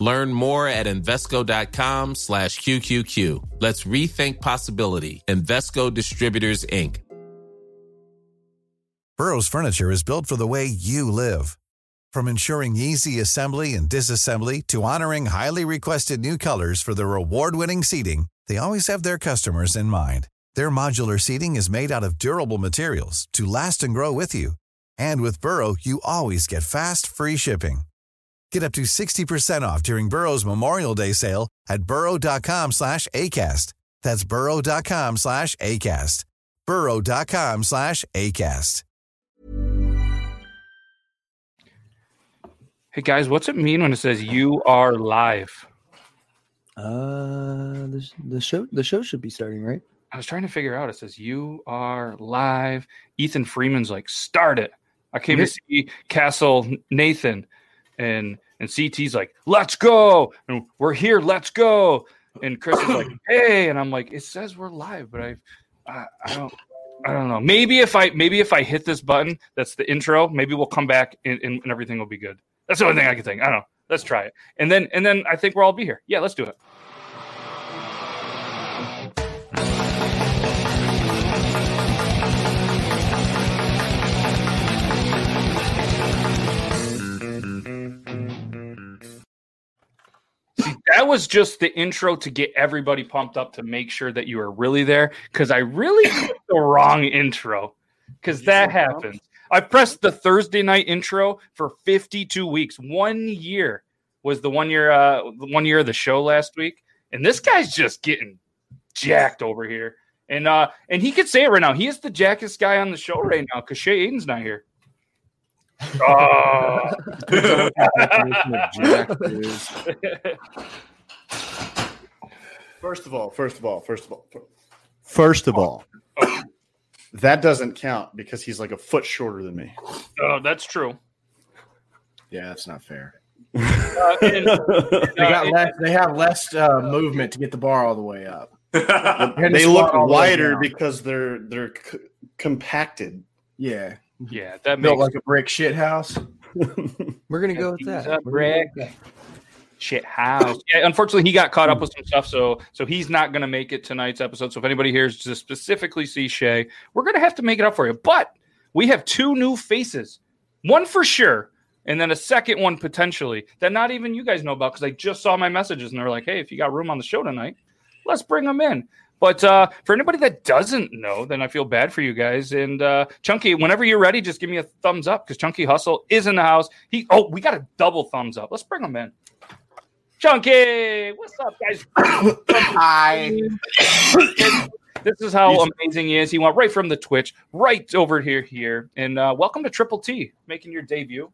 Learn more at Invesco.com/QQQ. Let's rethink possibility. Invesco Distributors, Inc. Burrow's furniture is built for the way you live. From ensuring easy assembly and disassembly to honoring highly requested new colors for their award-winning seating, they always have their customers in mind. Their modular seating is made out of durable materials to last and grow with you. And with Burrow, you always get fast, free shipping. Get up to 60% off during Burrow's Memorial Day sale at burrow.com/ACAST. That's burrow.com/ACAST. burrow.com/ACAST. Hey, guys, what's it mean when it says you are live? The show should be starting, right? I was trying to figure out. It says, you are live. Ethan Freeman's like, start it. I came to see Castle Nathan. And CT's like, let's go. And we're here. Let's go. And Chris is like, hey. And I'm like, it says we're live, but I don't know. Maybe if I hit this button, that's the intro. Maybe we'll come back and everything will be good. That's the only thing I can think. I don't know. Let's try it. And then I think we'll all be here. Yeah, let's do it. That was just the intro to get everybody pumped up to make sure that you are really there, because I really did the wrong intro, because that happens. I pressed the Thursday night intro for 52 weeks. 1 year was the one year of the show last week, and this guy's just getting jacked over here. And he could say it right now. He is the jackest guy on the show right now because Shea Aiden's not here. Oh. First of all, that doesn't count because he's like a foot shorter than me. Oh, that's true. Yeah, that's not fair. They have less movement to get the bar all the way up. They look wider because they're compacted. Yeah. Yeah, that built like a brick shit house. We're gonna go with that. Brick shit house. Yeah, unfortunately, he got caught up with some stuff, so he's not gonna make it tonight's episode. So if anybody here is to specifically see Shay, we're gonna have to make it up for you. But we have two new faces, one for sure, and then a second one potentially that not even you guys know about because I just saw my messages and they're like, "Hey, if you got room on the show tonight, let's bring them in." But for anybody that doesn't know, then I feel bad for you guys. And Chunky, whenever you're ready, just give me a thumbs up because Chunky Hustle is in the house. We got a double thumbs up. Let's bring him in. Chunky, what's up, guys? Hi. This is how amazing he is. He went right from the Twitch right over here. And welcome to Triple T, making your debut.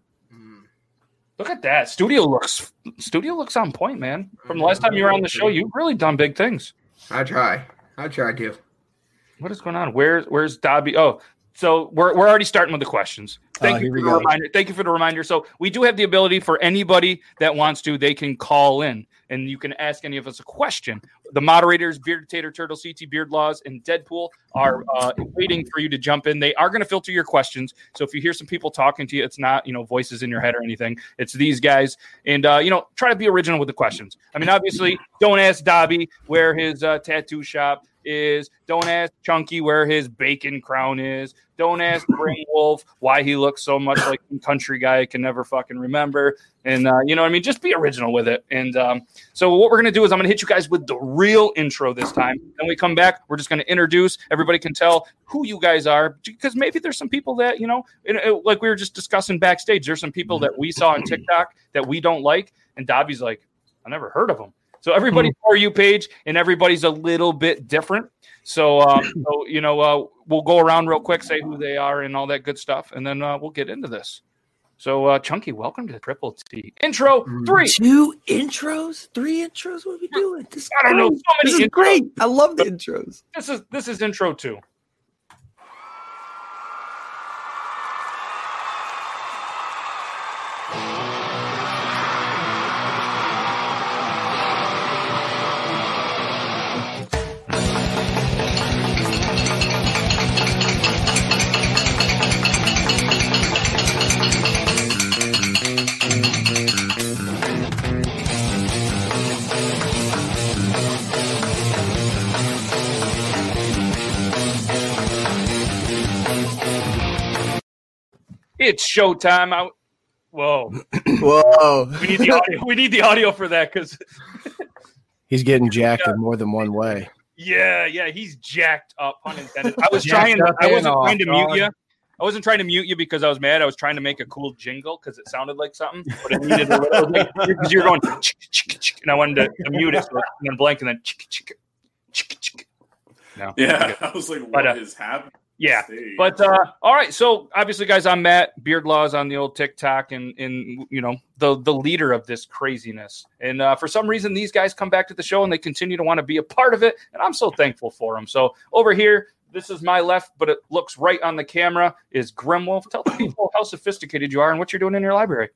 Look at that. Studio looks on point, man. From the last time you were on the show, you've really done big things. I try to. What is going on? Where's Dobby? Oh, so we're already starting with the questions. Thank you for the reminder. So we do have the ability for anybody that wants to, they can call in and you can ask any of us a question. The moderators, Beard Tater, Turtle, CT, Beardlaws, and Deadpool are waiting for you to jump in. They are going to filter your questions. So if you hear some people talking to you, it's not, voices in your head or anything. It's these guys. And, try to be original with the questions. I mean, obviously, don't ask Dobby where his tattoo shop is don't ask Chunky where his bacon crown is. Don't ask Grimwolf why he looks so much like some country guy I can never fucking remember. And, you know what I mean? Just be original with it. And so what we're going to do is I'm going to hit you guys with the real intro this time. Then we come back. We're just going to introduce. Everybody can tell who you guys are because maybe there's some people that, you know, like we were just discussing backstage, there's some people that we saw on TikTok that we don't like. And Dobby's like, I never heard of them. So everybody's For You page and everybody's a little bit different. So you know, we'll go around real quick, say who they are and all that good stuff, and then we'll get into this. So Chunky, welcome to the Triple T intro. Three intros. What are we doing? I don't know. So many. This is great. I love the intros. This is intro two. It's showtime. Whoa. We need the audio for that because he's getting jacked in more than one way. Yeah. He's jacked up, pun intended. I wasn't trying to mute you because I was mad. I was trying to make a cool jingle because it sounded like something, but it needed a little bit because you were going and I wanted to mute it and then blank and then no. Yeah. I was like, what is happening? Yeah, but all right. So obviously, guys, I'm Matt Beardlaws on the old TikTok and you know, the leader of this craziness. And for some reason, these guys come back to the show and they continue to want to be a part of it. And I'm so thankful for them. So over here, this is my left, but it looks right on the camera is Grimwolf. Tell the people how sophisticated you are and what you're doing in your library.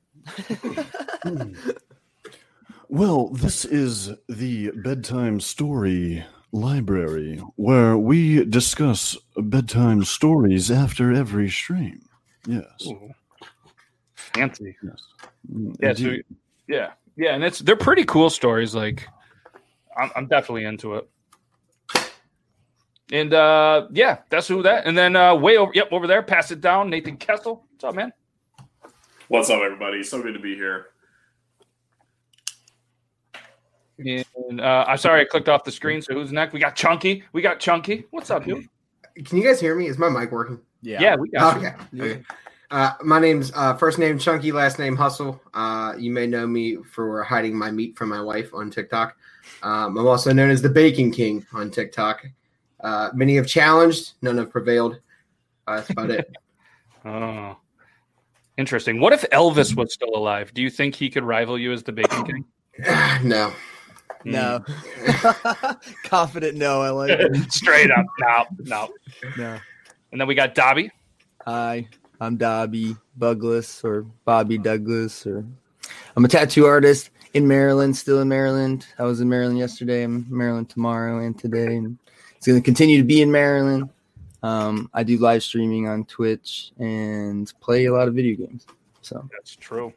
Well, this is the Bedtime Story Library, where we discuss bedtime stories after every stream. Yes. Ooh. Fancy. Yes. Yeah, so, and they're pretty cool stories. Like, I'm definitely into it. And that's who that. And then way over, over there, pass it down, Nathan Kessel. What's up, man? What's up, everybody? So good to be here. And I'm sorry, I clicked off the screen. So who's next? We got Chunky. What's up, dude? Can you guys hear me? Is my mic working? Yeah, we got you. Okay. My name's first name Chunky, last name Hustle. You may know me for hiding my meat from my wife on TikTok. I'm also known as the Bacon King on TikTok. Many have challenged, none have prevailed. That's about it. Oh, interesting. What if Elvis was still alive? Do you think he could rival you as the Bacon King? No. Confident no, I like it. Straight up, no. And then we got Dobby. Hi, I'm Dobby Bugless or Bobby Douglas. I'm a tattoo artist in Maryland, still in Maryland. I was in Maryland yesterday. I'm in Maryland tomorrow and today. And it's going to continue to be in Maryland. I do live streaming on Twitch and play a lot of video games. So that's true.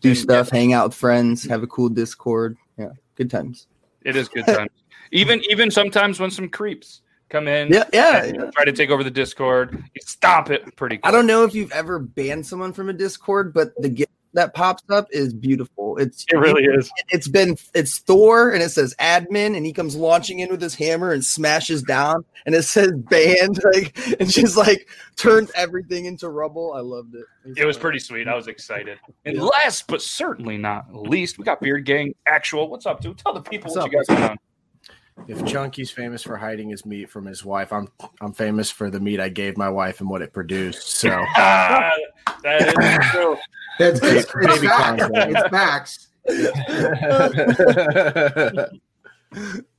Do stuff, hang out with friends, have a cool Discord. Yeah, good times. It is good times. even sometimes when some creeps come in, try to take over the Discord, you stop it pretty quick. I don't know if you've ever banned someone from a Discord, but the gift that pops up is beautiful. It really is. It's Thor, and it says admin, and he comes launching in with his hammer and smashes down, and it says banned, like, and just like turns everything into rubble. I loved it. It was pretty sweet. I was excited. And last but certainly not least, we got Beard Gang Actual. What's up, dude? Tell the people what you guys are on. If Chunky's famous for hiding his meat from his wife, I'm famous for the meat I gave my wife and what it produced. So that is true. It's facts.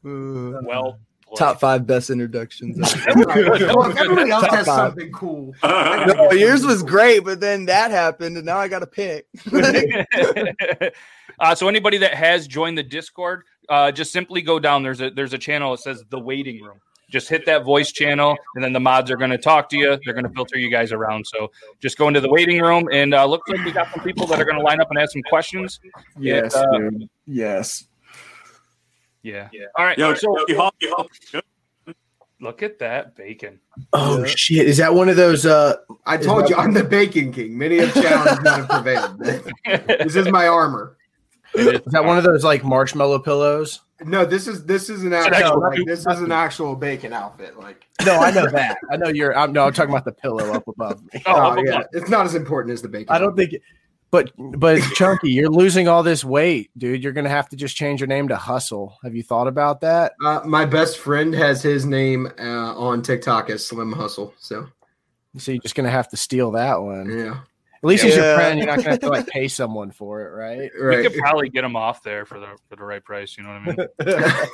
Well, top 5 best introductions. Everybody else has something cool. No, yours was great, but then that happened, and now I got to pick. So anybody that has joined the Discord, just simply go down. There's a channel that says The Waiting Room. Just hit that voice channel, and then the mods are going to talk to you. They're going to filter you guys around. So just go into the waiting room, and looks like we got some people that are going to line up and ask some questions. Yes, dude. Yes. Yeah. All right. Yo, so, Look at that bacon. Oh, shit. Is that one of those? I told you I'm the bacon king. Many of challenges that have prevailed. This is my armor. Is that one of those like marshmallow pillows? No, this is an actual this is an actual bacon outfit. Like, no, I know that. I know you're. I'm talking about the pillow up above me. Oh yeah, it's not as important as the bacon. I don't think. But Chunky, you're losing all this weight, dude. You're gonna have to just change your name to Hustle. Have you thought about that? My best friend has his name on TikTok as Slim Hustle. So you're just gonna have to steal that one. Yeah. At least he's your friend. You're not gonna have to like pay someone for it, right? Right. You could probably get him off there for the right price. You know what I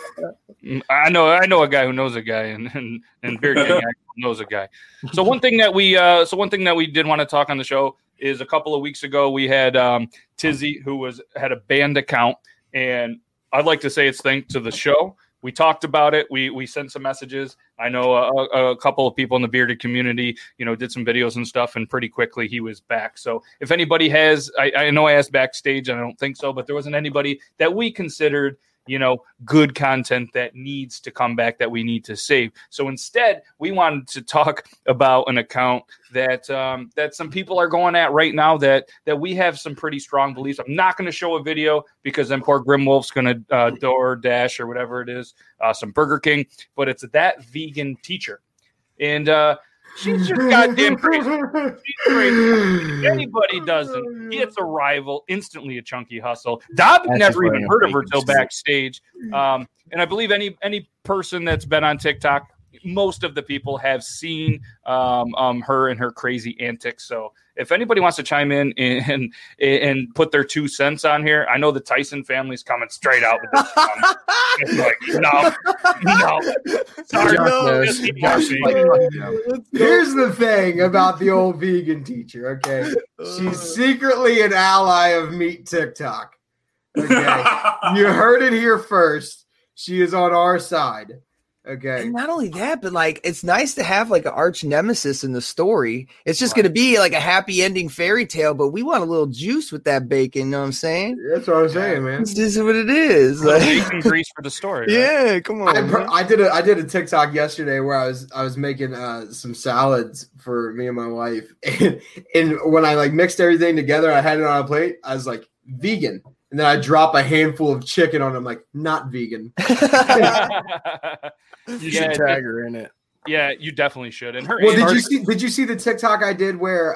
mean? I know a guy who knows a guy, and Beard Gang knows a guy. So one thing that we did want to talk on the show is a couple of weeks ago we had Tizzy, who had a band account, and I'd like to say it's thanks to the show. We talked about it. We sent some messages. I know a couple of people in the bearded community, you know, did some videos and stuff, and pretty quickly he was back. So if anybody has, I know I asked backstage, and I don't think so, but there wasn't anybody that we considered, you know, good content that needs to come back, that we need to save. So instead, we wanted to talk about an account that that some people are going at right now that we have some pretty strong beliefs. I'm not going to show a video because then poor Grimwolf's going to DoorDash or whatever it is, some Burger King. But it's that vegan teacher. And she's just goddamn crazy. She's crazy. If anybody doesn't, it's a rival instantly, a Chunky Hustle. Dobby never even heard of her till backstage. And I believe any person that's been on TikTok, most of the people have seen her and her crazy antics. So if anybody wants to chime in and put their 2 cents on here, I know the Tyson family's coming straight out with this one. It's like, no. Sorry, Here's the thing about the old vegan teacher, okay? She's secretly an ally of Meat TikTok. Okay? You heard it here first. She is on our side. Okay. And not only that, but like it's nice to have like an arch nemesis in the story. It's just going to be like a happy ending fairy tale, but we want a little juice with that bacon. You know what I'm saying? That's what I'm saying, man. This is what it is. Like, bacon grease for the story. Right? Yeah, come on. I did a TikTok yesterday where I was making some salads for me and my wife, and when I like mixed everything together, I had it on a plate. I was like, vegan. And then I drop a handful of chicken on them, like, not vegan. You should tag her in it. Yeah, you definitely should. And her. Well, did you see the TikTok I did where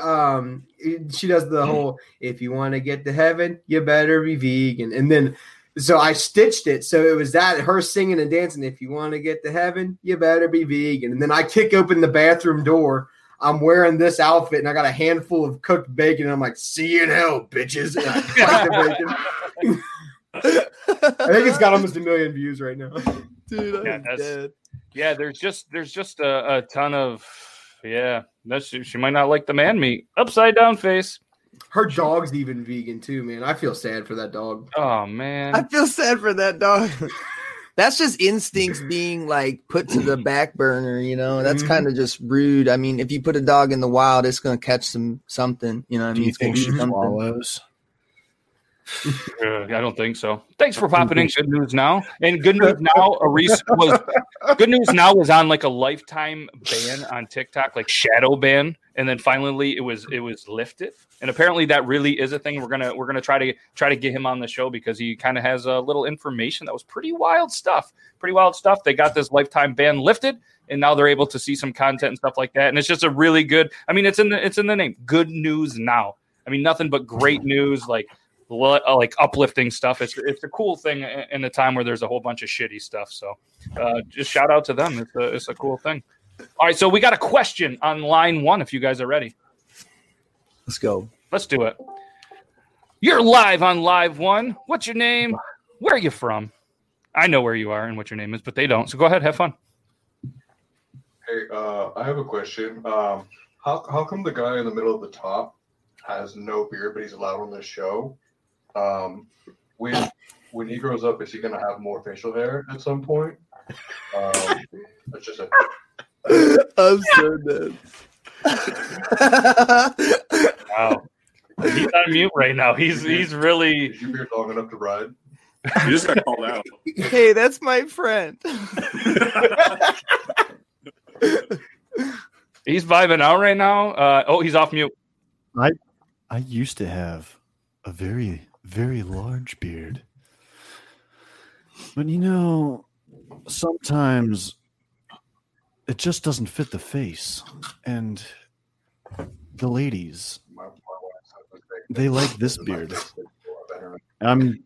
she does the whole, if you want to get to heaven, you better be vegan. And then so I stitched it. So it was that her singing and dancing, if you want to get to heaven, you better be vegan. And then I kick open the bathroom door. I'm wearing this outfit, and I got a handful of cooked bacon, and I'm like, see you in hell, bitches. And I fight the bacon. I think it's got almost 1 million views right now. Dude, I'm dead. Yeah, there's just a ton of she might not like the man meat. Upside down face. Her dog's even vegan too, man. I feel sad for that dog. Oh man. I feel sad for that dog. That's just instincts being like put to the back burner, you know. That's kind of just rude. I mean, if you put a dog in the wild, it's gonna catch something, you know what I mean? It's gonna eat swallows. I don't think so. Thanks for popping in. Good news now, and good news now. Good news now was on like a lifetime ban on TikTok, like shadow ban, and then finally it was lifted. And apparently that really is a thing. We're gonna try to get him on the show because he kind of has a little information that was pretty wild stuff. They got this lifetime ban lifted, and now they're able to see some content and stuff like that. And it's just a really good. I mean, it's in the name. Good news now. I mean, nothing but great news. Like uplifting stuff. It's a cool thing in a time where there's a whole bunch of shitty stuff. So just shout out to them. It's a cool thing. All right, so we got a question on line one if you guys are ready. Let's go. Let's do it. You're live on Live One. What's your name? Where are you from? I know where you are and what your name is, but they don't. So go ahead. Have fun. Hey, I have a question. How come the guy in the middle of the top has no beard, but he's allowed on this show? When he grows up, is he gonna have more facial hair at some point? That's just a. I'm so dead. Wow, he's on mute right now. He's really. Did you beard long enough to ride? You just got called out. Hey, that's my friend. He's vibing out right now. Oh, he's off mute. I used to have a very, very large beard. But, you know, sometimes it just doesn't fit the face. And the ladies, they like this beard. I'm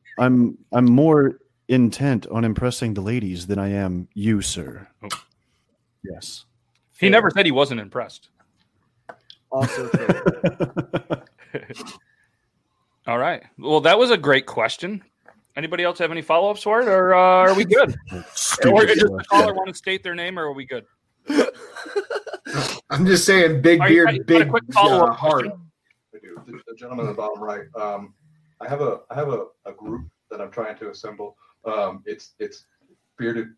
more intent on impressing the ladies than I am you, sir. Oh. Yes. He never said he wasn't impressed. Also All right. Well, that was a great question. Anybody else have any follow-ups for it, or are we good? Or does the caller want to state their name, or are we good? I'm just saying, big beard, big heart. I do. The gentleman in the bottom right. I have a group that I'm trying to assemble. It's bearded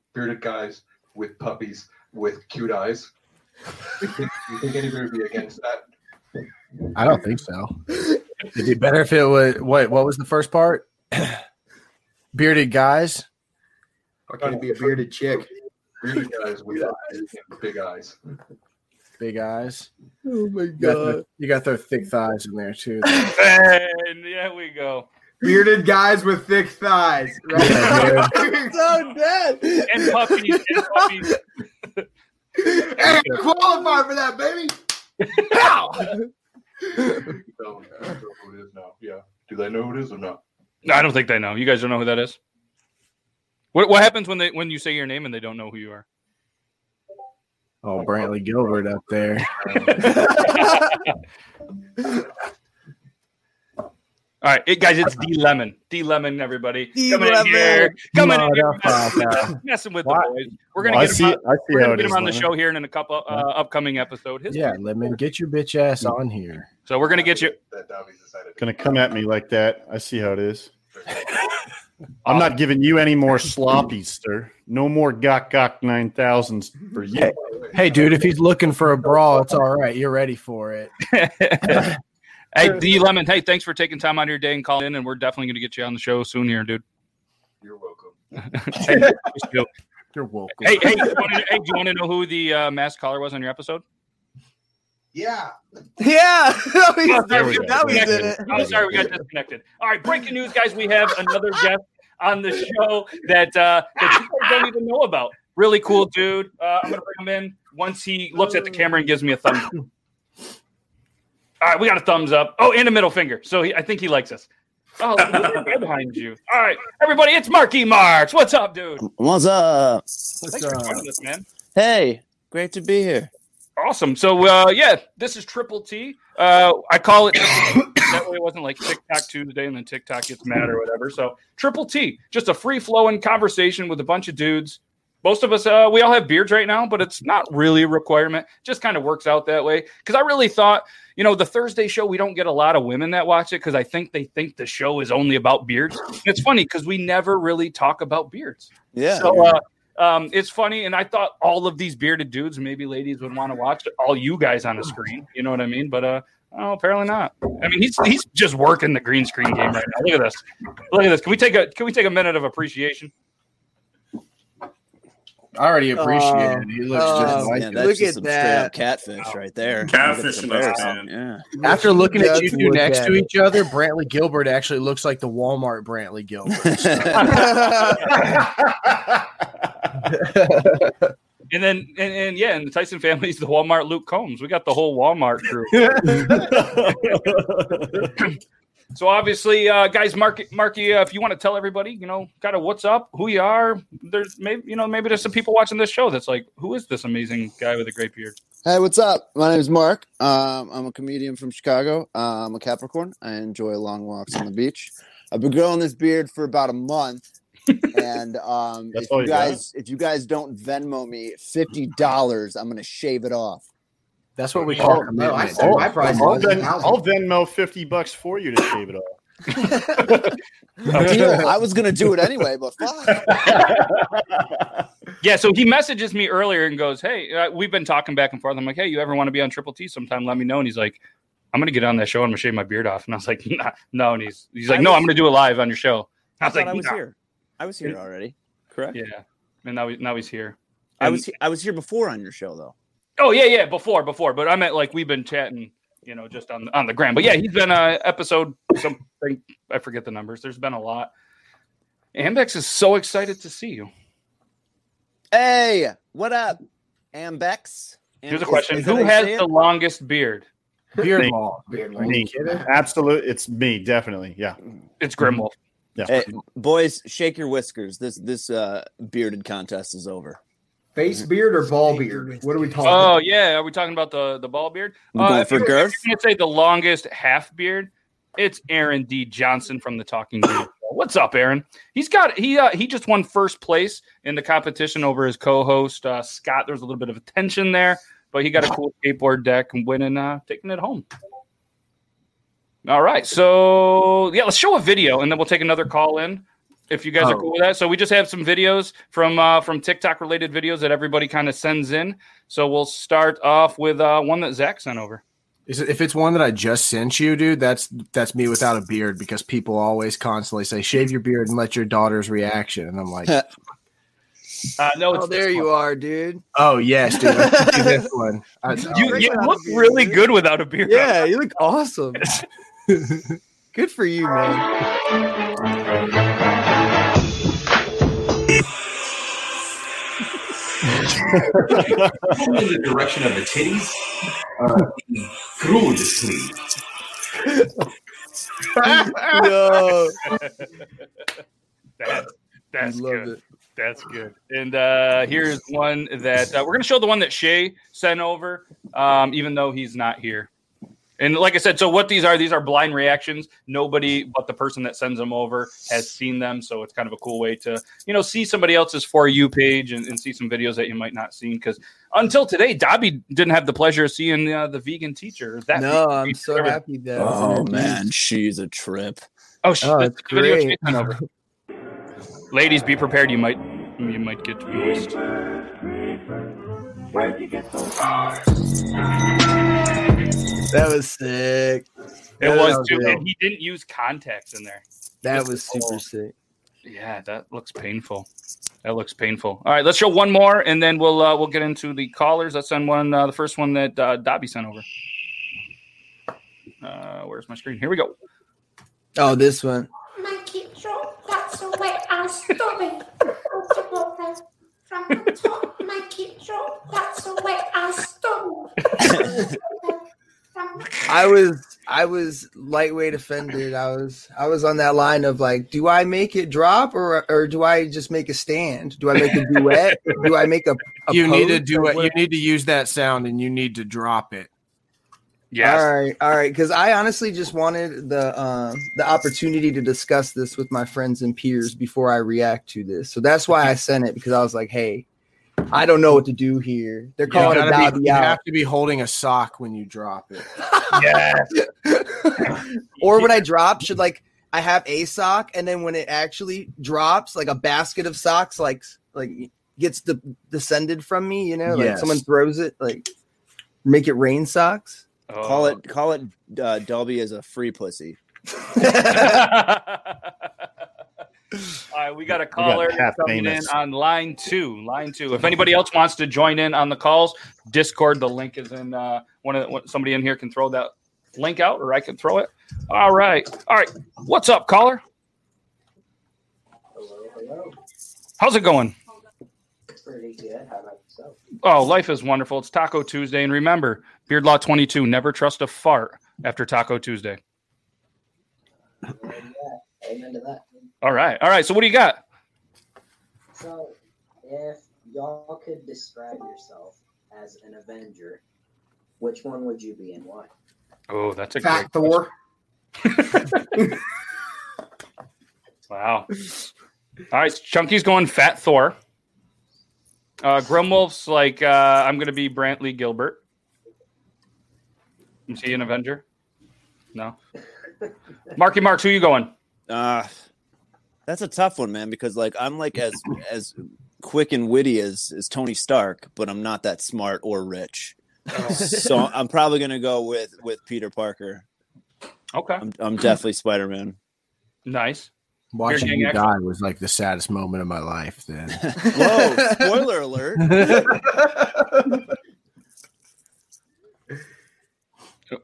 guys with puppies with cute eyes. Do you think anybody would be against that? I don't think so. It'd be better if it was. Wait, what was the first part? Bearded guys. Or can it be a bearded chick? Bearded guys with eyes and big eyes. Big eyes. Oh my god! You got their thick thighs in there too. And there we go. Bearded guys with thick thighs. Right? Yeah, so dead. And puppies. And puppies. Hey, qualify for that, baby. How? So, I don't know who it is now. Yeah. Do they know who it is or not? No, I don't think they know. You guys don't know who that is? What happens when you say your name and they don't know who you are? Oh, Brantley Gilbert up there. All right, guys, it's D-Lemon. D-Lemon, everybody. D-Lemon. Coming in here. Messing with the boys. We're going to get him on the show here and in a couple upcoming episode. Lemon, get your bitch ass on here. So we're going to get you. Going to come at me like that. I see how it is. I'm not giving you any more sloppies, sir. No more gok 9000s for you. Hey, dude, if he's looking for a brawl, it's all right. You're ready for it. Hey, D-Lemon, hey, thanks for taking time out of your day and calling in, and we're definitely going to get you on the show soon here, dude. You're welcome. You're welcome. Hey, do you want to know who the masked caller was on your episode? Yeah. Yeah. Now we did it. I'm sorry we got disconnected. All right, breaking news, guys. We have another guest on the show that people don't even know about. Really cool dude. I'm going to bring him in once he looks at the camera and gives me a thumbs up. All right, we got a thumbs up. Oh, and a middle finger. So I think he likes us. Oh, look behind you. All right, everybody, it's Marky Marks. What's up, dude? What's up? Thanks for joining us, man. Hey, great to be here. Awesome. So, this is Triple T. I call it that way. It wasn't like TikTok Tuesday and then TikTok gets mad or whatever. So, Triple T, just a free-flowing conversation with a bunch of dudes. Most of us, we all have beards right now, but it's not really a requirement. Just kind of works out that way. Because I really thought, you know, the Thursday show, we don't get a lot of women that watch it because I think they think the show is only about beards. And it's funny because we never really talk about beards. Yeah. So it's funny. And I thought all of these bearded dudes, maybe ladies would want to watch all you guys on a screen. You know what I mean? But apparently not. I mean, he's just working the green screen game right now. Look at this. Can we take a minute of appreciation? I already appreciate it. He looks just like that's look just at some that catfish right there. Catfish in the yeah. After looking at you two next to each other, Brantley Gilbert actually looks like the Walmart Brantley Gilbert. So. And the Tyson family's the Walmart Luke Combs. We got the whole Walmart crew. So obviously, guys, Marky, if you want to tell everybody, you know, kind of what's up, who you are. There's maybe there's some people watching this show that's like, who is this amazing guy with a great beard? Hey, what's up? My name is Mark. I'm a comedian from Chicago. I'm a Capricorn. I enjoy long walks on the beach. I've been growing this beard for about a month, and if you guys don't Venmo me $50, I'm gonna shave it off. That's what we call it. No, I said my price. I'll Venmo $50 for you to shave it off. I was going to do it anyway, but fuck. Yeah, so he messages me earlier and goes, hey, we've been talking back and forth. I'm like, hey, you ever want to be on Triple T sometime? Let me know. And he's like, I'm going to get on that show and I'm going to shave my beard off. And I was like, nah, no. And he's like, no, I'm going to do it live on your show. I was like, I was here. I was here already, correct? Yeah, and now he's here. I was here before on your show, though. Oh, yeah, before. But I meant like we've been chatting, you know, just on the gram. But, yeah, he's been episode something. I forget the numbers. There's been a lot. Ambex is so excited to see you. Hey, what up, Ambex? Here's a question. Who has the longest beard? Beardlaws. Me. Absolutely. It's me, definitely. Yeah. It's Grimwolf. Yeah. Hey, boys, shake your whiskers. This bearded contest is over. Face beard or ball beard? What are we talking about? Oh, yeah. Are we talking about the ball beard? For girth? I'm going to say the longest half beard. It's Aaron D. Johnson from the Talking Beard. What's up, Aaron? He just won first place in the competition over his co-host Scott. There's a little bit of a tension there, but he got a cool skateboard deck and winning, taking it home. All right, so yeah, let's show a video and then we'll take another call in if you guys are cool with that. So we just have some videos from TikTok related videos that everybody kind of sends in. So we'll start off with one that Zach sent over. If it's one that I just sent you, dude, that's me without a beard because people always constantly say, shave your beard and let your daughter's reaction. And I'm like, no, it's there you are, dude. Oh, yes, dude. I this one. You look really good without a beard. Yeah, you look awesome. Good for you, man. In the direction of the titties, through the sleeve. That's good. It. That's good. And here's one that we're gonna show the one that Shay sent over, even though he's not here. And like I said, so what these are blind reactions. Nobody but the person that sends them over has seen them. So it's kind of a cool way to, you know, see somebody else's For You page and see some videos that you might not seen. Because until today, Dobby didn't have the pleasure of seeing the vegan teacher. I'm so happy that. Oh, man, she's a trip. Oh, it's great. Ladies, be prepared. You might get voiced. Where'd you get those cars? That was sick. It was too. And he didn't use contacts in there. That was super sick. Yeah, that looks painful. All right, let's show one more, and then we'll get into the callers. Let's send one. The first one that Dobby sent over. Where's my screen? Here we go. Oh, this one. My teacher, that's the way I study. From the top, my teacher, that's the way I study. I was lightweight offended. I was on that line of like, do I make it drop or do I just make a stand? Do I make a duet? Do I make a You need to do it. You need to use that sound and you need to drop it. Yes. All right. Because I honestly just wanted the opportunity to discuss this with my friends and peers before I react to this. So that's why I sent it, because I was like, hey, I don't know what to do here. They're calling it Dobby out. You have to be holding a sock when you drop it. Yeah. Or when I drop, should like I have a sock, and then when it actually drops, like a basket of socks, like gets descended from me. You know, like someone throws it. Like make it rain socks. Oh. Call it. Dobby as a free pussy. All right, we got a caller coming in on line 2. If anybody else wants to join in on the calls, Discord, the link is in. Somebody in here can throw that link out, or I can throw it. All right. What's up, caller? Hello. How's it going? Pretty good. How about yourself? Oh, life is wonderful. It's Taco Tuesday, and remember, Beardlaw 22. Never trust a fart after Taco Tuesday. Amen to that. All right. So what do you got? So if y'all could describe yourself as an Avenger, which one would you be and why? Oh, that's a great Thor. Wow. All right. Chunky's going Fat Thor. Grimwolf's like, I'm going to be Brantley Gilbert. Is he an Avenger? No. Marky Marks, who you going? That's a tough one, man, because like I'm like as quick and witty as Tony Stark, but I'm not that smart or rich. Oh. So I'm probably gonna go with Peter Parker. Okay. I'm definitely Spider-Man. Nice. Watching you die was like the saddest moment of my life then. Whoa, spoiler alert.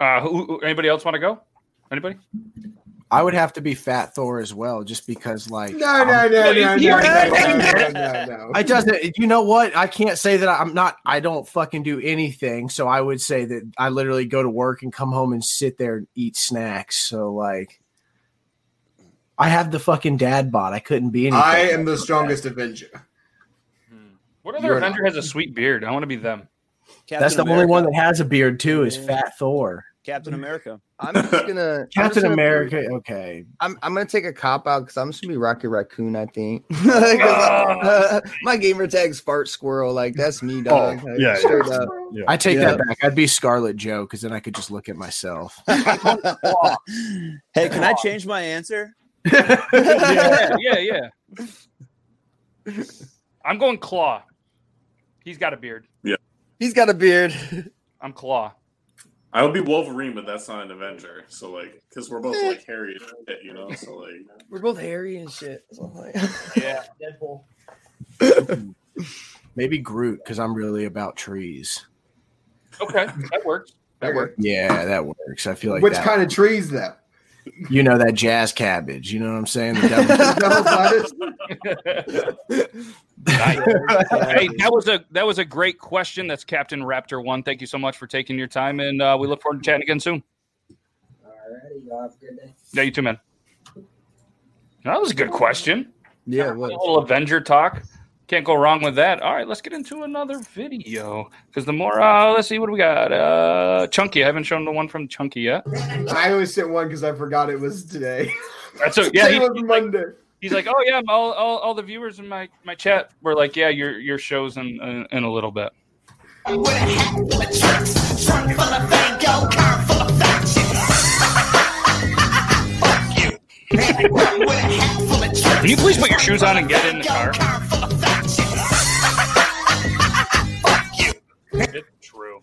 Anybody else want to go? Anybody? I would have to be Fat Thor as well, just because, like, no. I doesn't. You know what? I can't say that I'm not. I don't fucking do anything. So I would say that I literally go to work and come home and sit there and eat snacks. So like, I have the fucking dad bod. I couldn't be anything. I am the strongest Avenger. What other Avenger has a sweet beard? I want to be them. That's the only one that has a beard too. Is Fat Thor. Captain America. I'm just gonna Captain America. Okay, I'm gonna take a cop out because I'm just gonna be Rocky Raccoon. I think my gamer tag's Fart Squirrel. Like that's me, dog. Oh, yeah, yeah. I take that back. I'd be Scarlet Joe because then I could just look at myself. Hey, can I change my answer? yeah. I'm going Claw. He's got a beard. Yeah, he's got a beard. I'm Claw. I would be Wolverine, but that's not an Avenger. So, like, because we're both, like, hairy and shit, you know? So, like... We're both hairy and shit. So like, yeah. Deadpool. Maybe Groot, because I'm really about trees. Okay. That works. Yeah, that works. I feel like which kind of trees, though? You know, that jazz cabbage. You know what I'm saying? The devil's Hey, that was a great question. That's Captain Raptor 1. Thank you so much for taking your time, and we look forward to chatting again soon. All right, y'all have a good day. Yeah, you too, man. That was a good question. Yeah, a little Avenger talk. Can't go wrong with that. All right, let's get into another video because the more let's see what do we got. Chunky, I haven't shown the one from Chunky yet. I always sent one because I forgot it was today. That's so yeah, it was Monday. He's like, oh, yeah, all the viewers in my chat were like, yeah, your show's in a little bit. Can you please put your shoes on and get in the car? It's true.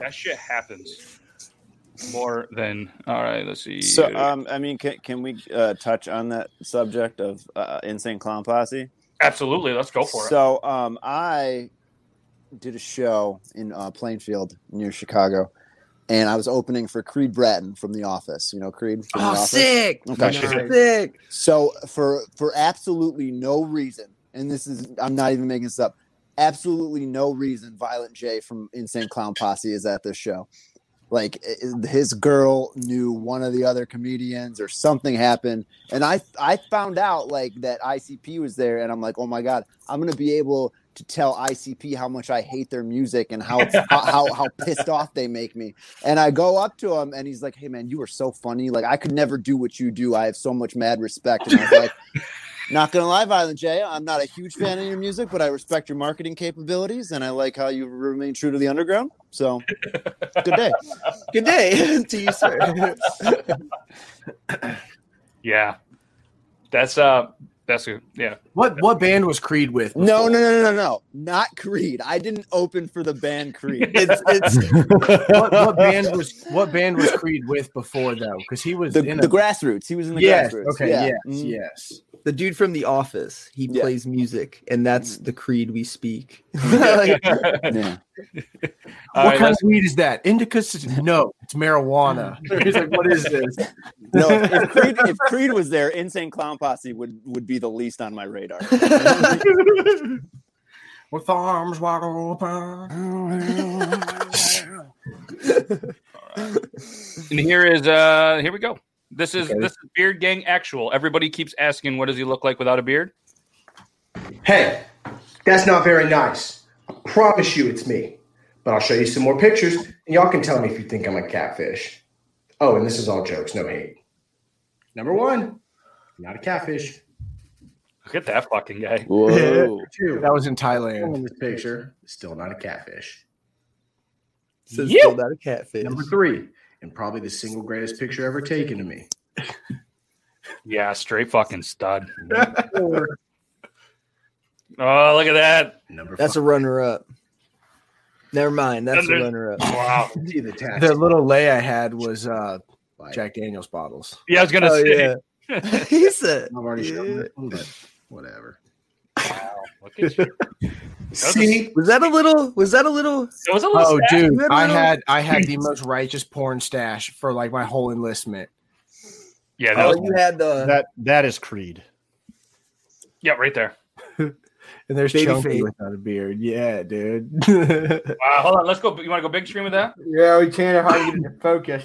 That shit happens. More than all right. Let's see. So, I mean, can we touch on that subject of Insane Clown Posse? Absolutely. Let's go for it. So, I did a show in Plainfield near Chicago, and I was opening for Creed Bratton from The Office. You know, Creed. From The Office? Sick! Okay, sick. So, for absolutely no reason, and this is I'm not even making this up. Absolutely no reason, Violent J from Insane Clown Posse is at this show. Like his girl knew one of the other comedians or something happened. And I found out like that ICP was there and I'm like, oh my God, I'm going to be able to tell ICP how much I hate their music and how, how pissed off they make me. And I go up to him and he's like, hey man, you are so funny. Like I could never do what you do. I have so much mad respect. And I was like, not going to lie, Violent J, I'm not a huge fan of your music, but I respect your marketing capabilities, and I like how you remain true to the underground. So, good day. Good day to you, sir. Yeah. That's yeah. What band was Creed with? Before? No. Not Creed. I didn't open for the band Creed. It's what band was Creed with before though? Because he was in the Grassroots. He was in the Grassroots. Okay. Yeah. Yes. The dude from The Office. He plays music, and that's the creed we speak. Like, yeah. What kind of weed is that? Indica? No, it's marijuana. He's like, what is this? No, if Creed was there, Insane Clown Posse would be the least on my radar. With arms wide open. And here we go. This is Beard Gang Actual. Everybody keeps asking, what does he look like without a beard? Hey, that's not very nice. I promise you it's me. But I'll show you some more pictures, and y'all can tell me if you think I'm a catfish. Oh, and this is all jokes, no hate. Number one, not a catfish. Look at that fucking guy. Whoa. Two, that was in Thailand. In this picture, still not a catfish. Still not a catfish. Number three, and probably the single greatest picture ever taken of me. Yeah, straight fucking stud. Oh, look at that. Number That's five. A runner-up. Never mind. That's a runner-up. Wow. The little lay I had was Jack Daniels bottles. Yeah, I was going to say. Yeah. He said. I've already shown it, but whatever. Wow. Look at you. See, was that a little? It was a little. Oh, stash. Dude, I had the most righteous porn stash for like my whole enlistment. Yeah, that is Creed. Yeah, right there. And there's Chunky without a beard. Yeah, dude. Hold on. Let's go. You want to go big screen with that? Yeah, we can't. How you get focus?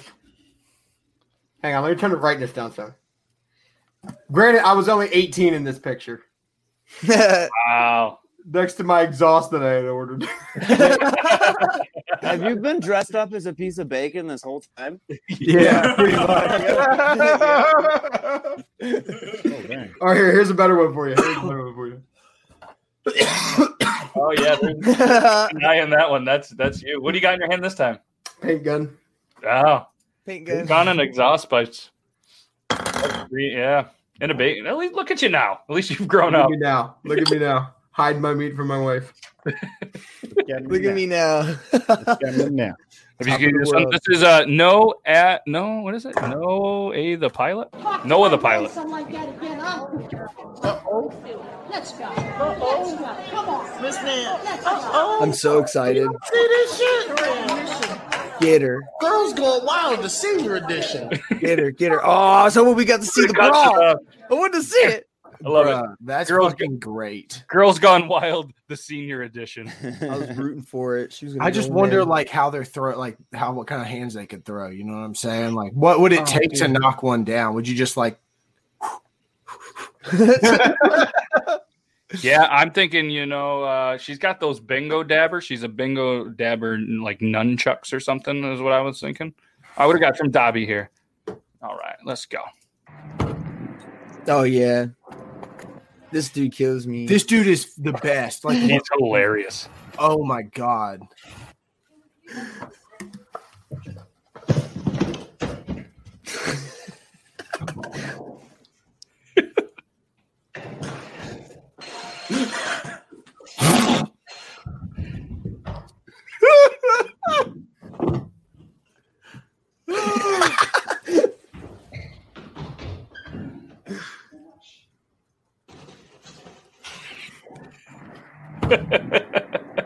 Hang on. Let me turn the brightness down some. Granted, I was only 18 in this picture. Wow. Next to my exhaust that I had ordered. Have you been dressed up as a piece of bacon this whole time? Yeah, pretty much. Oh, dang. All right, here's a better one for you. Oh, yeah. I am that one. That's you. What do you got in your hand this time? Paint gun. Oh. Paint gun. Gone and exhaust pipes. Yeah. And a bacon. At least look at you now. At least you've grown up. Look at me now. Hide my meat from my wife. Look at me now. Look at me now. This is what is it? Noah the pilot? Noah the pilot. Let's go. Come on. Miss Nan. I'm so excited. See this shit? Get her. Girls Going Wild, the senior edition. Get her. Oh, someone we got to see the brawl. I wanted to see it. I love it. That's fucking great. Girls Gone Wild, the senior edition. I was rooting for it. I just wonder, like, how they're throwing, like, what kind of hands they could throw. You know what I'm saying? Like, what would it take to knock one down? Would you just, like, yeah, I'm thinking, she's got those bingo dabbers. She's a bingo dabber, like, nunchucks or something is what I was thinking. I would have got from Dobby here. All right, let's go. Oh, yeah. This dude kills me. This dude is the best. Like, he's hilarious. Oh my god.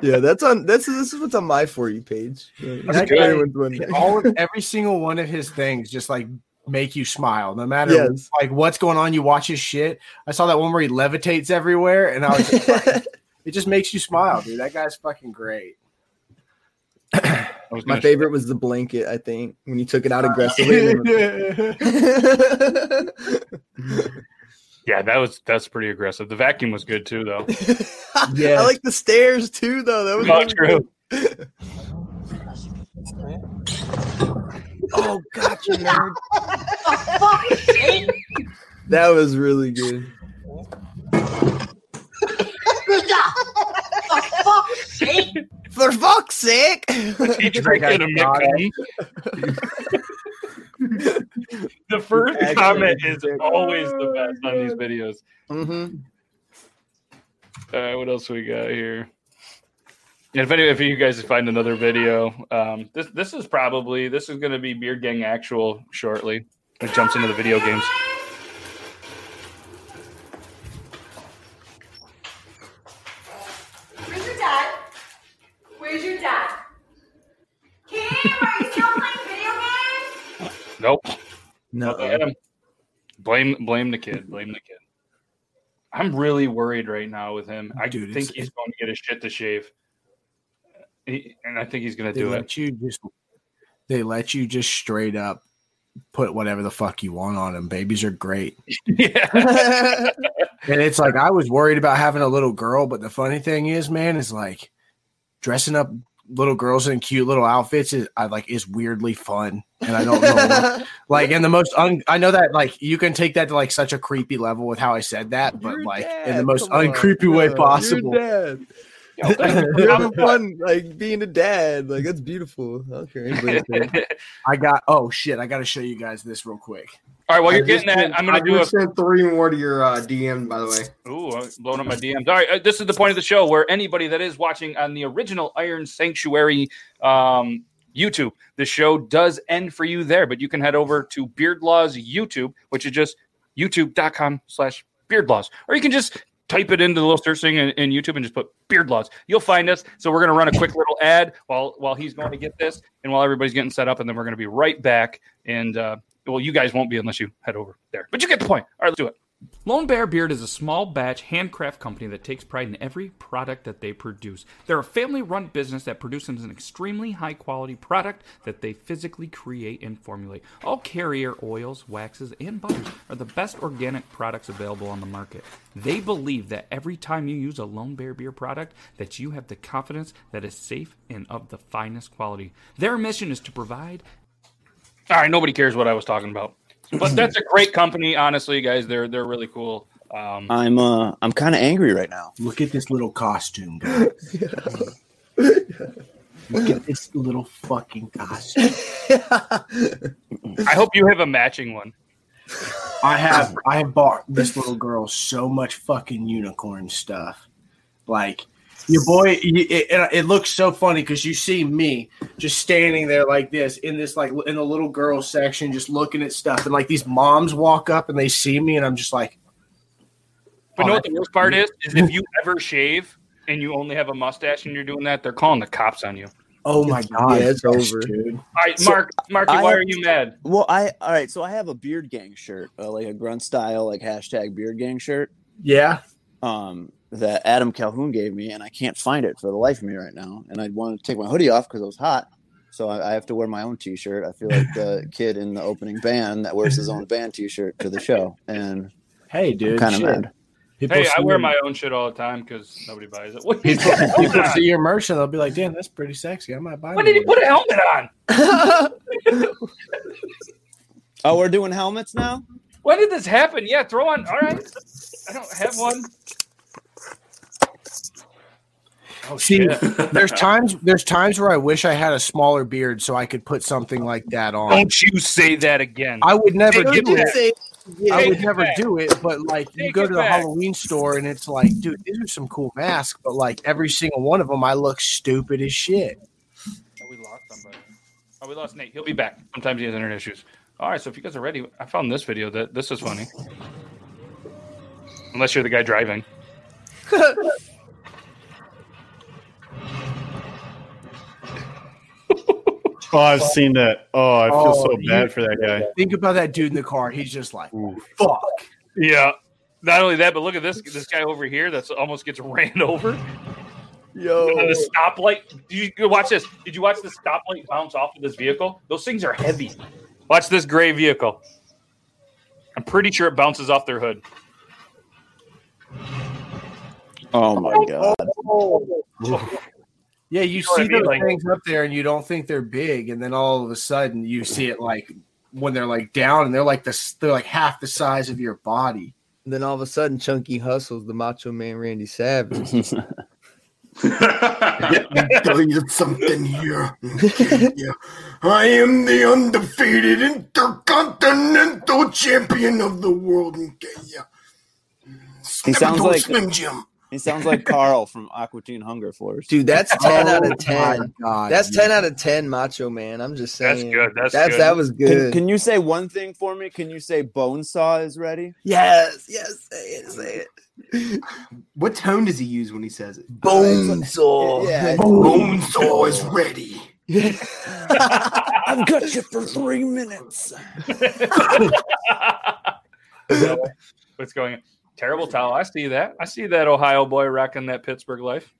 Yeah, this is what's on my For You page. Every single one of his things just like make you smile, no matter like what's going on. You watch his shit. I saw that one where he levitates everywhere, and I was just like, it just makes you smile, dude. That guy's fucking great. My favorite was the blanket, I think, when you took it out aggressively. Yeah, that's pretty aggressive. The vacuum was good too, though. Yeah, I like the stairs too, though. That was not true. Oh, gotcha, nerd. That was really good. For fuck's sake! The first comment is always the best on these videos. Mm-hmm. All right, what else we got here? If you guys find another video, this is going to be Beard Gang Actual shortly. It jumps into the video games. Where's your dad? Kim, are you still playing? Nope. No. Blame the kid. I'm really worried right now with him. I think he's going to get his shit to shave. And I think he's going to do it. They let you just straight up put whatever the fuck you want on him. Babies are great. Yeah. And it's like, I was worried about having a little girl, but the funny thing is, man, is like dressing up little girls in cute little outfits is weirdly fun, and I don't know what, like, and the most I know that like you can take that to like such a creepy level with how I said that, but like in the most uncreepy way possible. You're having fun, like being a dad, like that's beautiful. Okay, I got to show you guys this real quick. All right, while you're getting that, I'm gonna send three more to your DM. By the way, ooh, I'm blowing up my DMs. All right, this is the point of the show where anybody that is watching on the original Iron Sanctuary YouTube, the show does end for you there, but you can head over to Beardlaws YouTube, which is just youtube.com/Beardlaws, or you can just Type it into the little search thing in YouTube and just put Beardlaws. You'll find us. So we're going to run a quick little ad while he's going to get this and while everybody's getting set up, and then we're going to be right back. And, well, you guys won't be unless you head over there. But you get the point. All right, let's do it. Lone Bear Beard is a small batch handcraft company that takes pride in every product that they produce. They're a family-run business that produces an extremely high-quality product that they physically create and formulate. All carrier oils, waxes, and butters are the best organic products available on the market. They believe that every time you use a Lone Bear Beard product, that you have the confidence that it's safe and of the finest quality. Their mission is to provide... All right, nobody cares what I was talking about. But that's a great company, honestly, guys. They're really cool. I'm kind of angry right now. Look at this little costume, guys. Yeah. Look at this little fucking costume. I hope you have a matching one. I have bought this little girl so much fucking unicorn stuff. Like, your boy, it looks so funny because you see me just standing there like this in this, like in the little girl section, just looking at stuff, and like these moms walk up and they see me, and I'm just like. But know what the worst part is if you ever shave and you only have a mustache and you're doing that, they're calling the cops on you. Oh my god, yeah, it's over, dude! All right, Marky, why are you mad? Well, so I have a Beard Gang shirt, like a grunt style, like hashtag Beard Gang shirt. Yeah. That Adam Calhoun gave me, and I can't find it for the life of me right now. And I'd want to take my hoodie off because it was hot, so I have to wear my own T-shirt. I feel like the kid in the opening band that wears his own band T-shirt to the show. And hey, dude, kind of mad. Hey, I wear my own shit all the time because nobody buys it. What people see your merch and they'll be like, "Damn, that's pretty sexy. I might buy it." When did you put a helmet on? Oh, we're doing helmets now. When did this happen? Yeah, throw on. All right, I don't have one. Oh, see, there's times where I wish I had a smaller beard so I could put something like that on. Don't you say that again. I would never do it. I would never do it, but like you go to the Halloween store and it's like, dude, these are some cool masks, but like every single one of them, I look stupid as shit. Oh, we lost somebody. Oh, we lost Nate. He'll be back. Sometimes he has internet issues. All right, so if you guys are ready, I found this video. This is funny. Unless you're the guy driving. Oh, I've seen that. Oh, I feel so bad for that guy. Think about that dude in the car. He's just like, fuck. Yeah. Not only that, but look at this guy over here that's almost gets ran over. Yo. The stoplight. Watch this. Did you watch the stoplight bounce off of this vehicle? Those things are heavy. Watch this gray vehicle. I'm pretty sure it bounces off their hood. Oh, my God. Oh. Yeah, you see those things up there, and you don't think they're big, and then all of a sudden you see it like when they're like down, and they're like they're like half the size of your body. And then all of a sudden, Chunky Hustle's the Macho Man Randy Savage. I'm telling you something here. I am the undefeated intercontinental champion of the world. He sounds like Slim Jim. He sounds like Carl from Aqua Teen Hunger Force. Dude, that's 10 out of 10. God, that's 10 out of 10, Macho Man. I'm just saying. That's good. That's good. That was good. Can you say one thing for me? Can you say Bonesaw is ready? Yes. Say it. What tone does he use when he says it? Bonesaw. Yeah. Bonesaw is ready. I've got you for 3 minutes. What's going on? Terrible towel. I see that Ohio boy rocking that Pittsburgh life.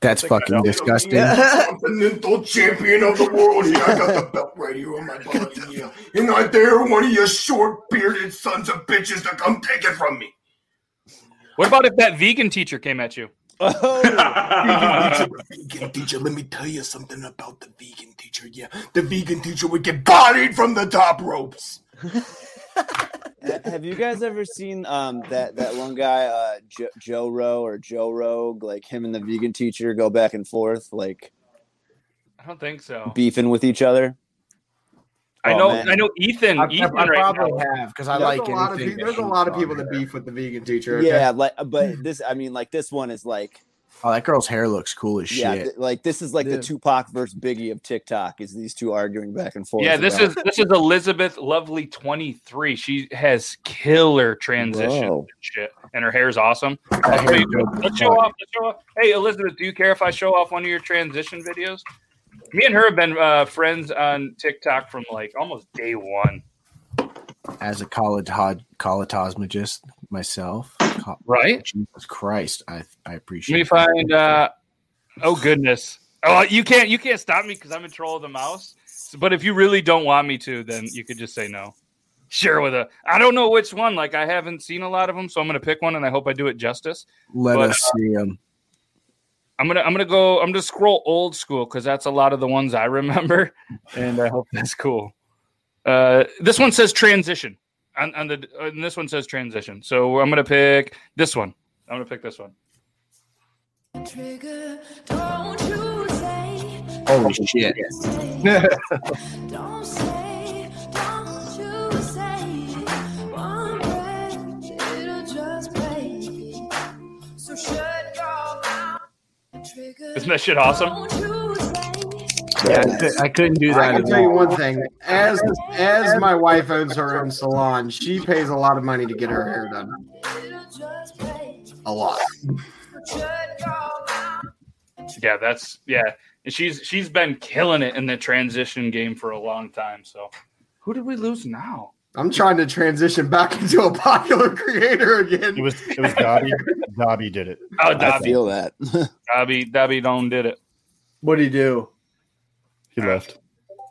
That's fucking disgusting. Continental champion of the world. Yeah, I got the belt right here on my body. Yeah. And I dare one of your short-bearded sons of bitches to come take it from me. What about if that vegan teacher came at you? Oh. Vegan teacher. Let me tell you something about the vegan teacher. Yeah, the vegan teacher would get bodied from the top ropes. Have you guys ever seen that one guy, Joe Rogue, like him and the vegan teacher go back and forth? Like, I don't think so. Beefing with each other. I know Ethan. I probably have because I like anything. There's a lot of people that beef with the vegan teacher. Okay? Yeah, but this one is like Oh, that girl's hair looks cool as shit. Like this is like the Tupac versus Biggie of TikTok. Is these two arguing back and forth? Yeah, this is Elizabeth Lovely 23. She has killer transitions and shit, and her hair's awesome. Let's show off. Hey, Elizabeth, do you care if I show off one of your transition videos? Me and her have been friends on TikTok from like almost day one. As a collegeologist myself. Right? Jesus Christ, I appreciate it. Let me find, oh, goodness. Oh, you can't stop me because I'm in control of the mouse. But if you really don't want me to, then you could just say no. Share with a, I don't know which one. Like, I haven't seen a lot of them, so I'm going to pick one, and I hope I do it justice. Let us see them. I'm going to scroll old school because that's a lot of the ones I remember, and I hope that's cool. This one says transition. And this one says transition. So I'm going to pick this one. I'm going to pick this one. Trigger, don't you say, holy shit. Don't say, don't you say, one breath, it'll just break. So shut your mouth. Trigger, isn't that shit awesome? Yeah, I couldn't do that. I can tell you one thing. As my wife owns her own salon, she pays a lot of money to get her hair done. A lot. Yeah, And she's been killing it in the transition game for a long time. So, who did we lose now? I'm trying to transition back into a popular creator again. It was Dobby. Dobby did it. Oh, Dobby. I feel that. Dobby don't did it. What'd he do? He left.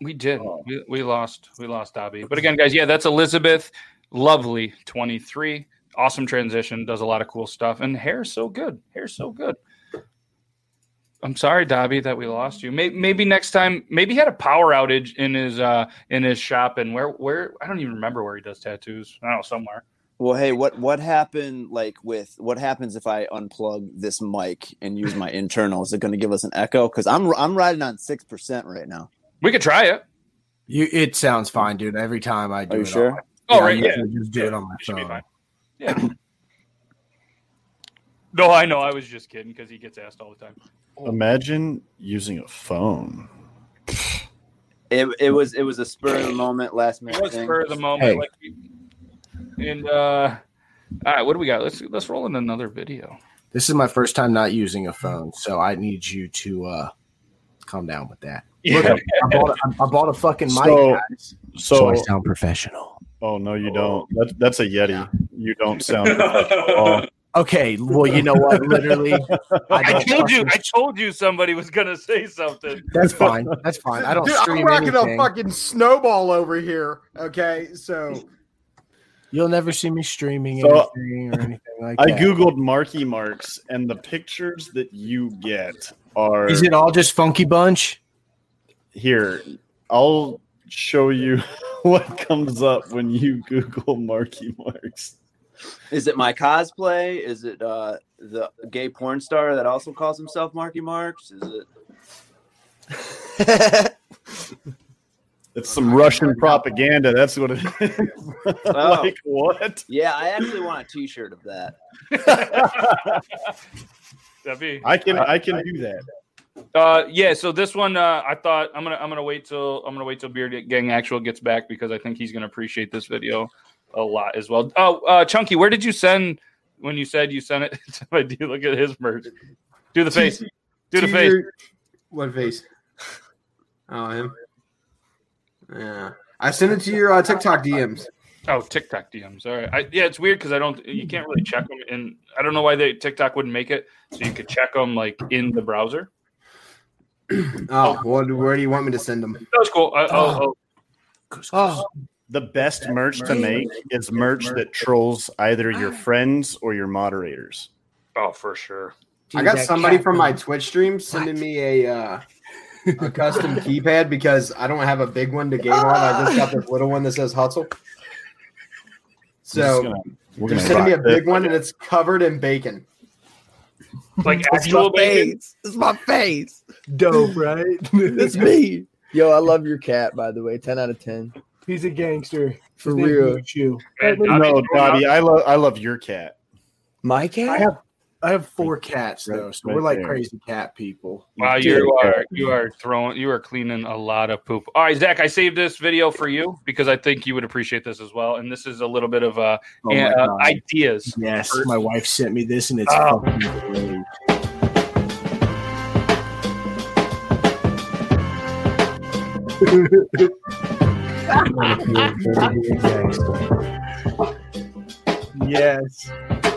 We did. We lost Dobby. But again, guys, yeah, that's Elizabeth Lovely 23. Awesome transition. Does a lot of cool stuff. And hair's so good. I'm sorry, Dobby, that we lost you. Maybe next time. Maybe he had a power outage in his shop. And where I don't even remember where he does tattoos. I don't know, somewhere. Well, hey, what happened? Like, with what happens if I unplug this mic and use my internal? Is it going to give us an echo? Because I'm riding on 6% right now. We could try it. It sounds fine, dude. Every time I do. Are you it sure? Just do it on my phone. Yeah. No, I know. I was just kidding because he gets asked all the time. Imagine using a phone. It was a spur of the moment, last minute. It was spur of the moment. Hey. Like, and all right, what do we got? Let's roll in another video. This is my first time not using a phone, so I need you to calm down with that. Yeah. Look, I bought a fucking mic, guys. So I sound professional. Oh no, you don't. That's a Yeti. Yeah. You don't sound professional. Okay, well, you know what? Literally, I told you somebody was gonna say something. That's fine. I don't. Dude, I'm rocking a fucking snowball over here. Okay, so. You'll never see me streaming anything or anything like that. I googled Marky Marks, and the pictures that you get are... Is it all just Funky Bunch? Here, I'll show you what comes up when you Google Marky Marks. Is it my cosplay? Is it the gay porn star that also calls himself Marky Marks? Is it... It's some Russian propaganda. That's what it is. Oh. Like what? Yeah, I actually want a T-shirt of that. I can do that. Yeah. So this one, I thought I'm gonna wait till Beard Gang Actual gets back because I think he's gonna appreciate this video a lot as well. Oh, Chunky, where did you send when you said you sent it to my D? Look at his merch. Do the face. Do the face. What face? Oh, him. Yeah, I sent it to your TikTok DMs. Oh, TikTok DMs. All right. Yeah, it's weird because you can't really check them, and I don't know why TikTok wouldn't make it so you could check them like in the browser. Oh, where do you want me to send them? That's cool. The best merch to make is merch that trolls either your friends or your moderators. Oh, for sure. I got somebody from my Twitch stream sending me a custom keypad because I don't have a big one to game on. I just got this little one that says Hustle. So they're sending me a big one, and it's covered in bacon. Like actual bacon. It's my face. Dope, right? It's me. Yo, I love your cat, by the way. 10 out of 10. He's a gangster. For real. You. No, Dobby, I love your cat. My cat? I have I have four cats though, so we're like crazy cat people. Wow, you are cleaning a lot of poop. All right, Zach, I saved this video for you because I think you would appreciate this as well. And this is a little bit of ideas. Yes, my wife sent me this, and it's fucking great. Yes.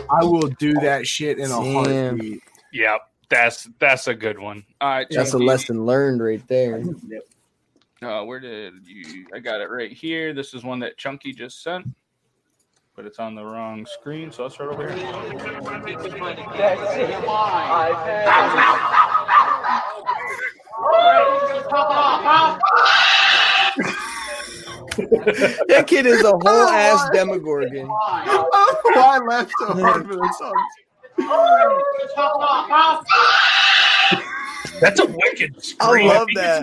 I will do that shit in a heartbeat. Yep, that's a good one. All right, Chunky. That's a lesson learned right there. Yep. Where did you? I got it right here. This is one that Chunky just sent, but it's on the wrong screen, so I'll start over here. That kid is a whole ass Demogorgon. Why I laughed so hard for that song? That's a wicked scream. I love that.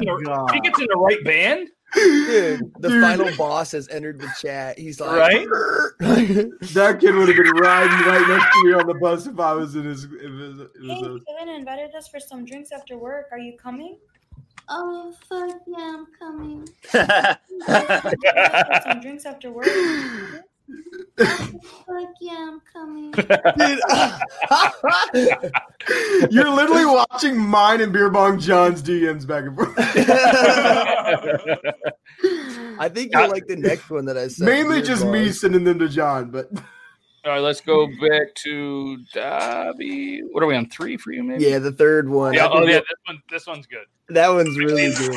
He gets in the right band. Dude, the final boss has entered the chat. He's like, right? That kid would have been riding right next to me on the bus if I was in his. Hey, Kevin invited us for some drinks after work. Are you coming? Oh, fuck yeah, I'm coming. Some drinks after work. Fuck yeah, I'm coming. Dude, you're literally watching mine and Beer Bong John's DMs back and forth. I think you're like the next one that I sent. Mainly just me sending them to John, but... All right, let's go back to Dobby. What are we on 3 for you, maybe? Yeah, the third one. Yeah, this one's good. That one's really good.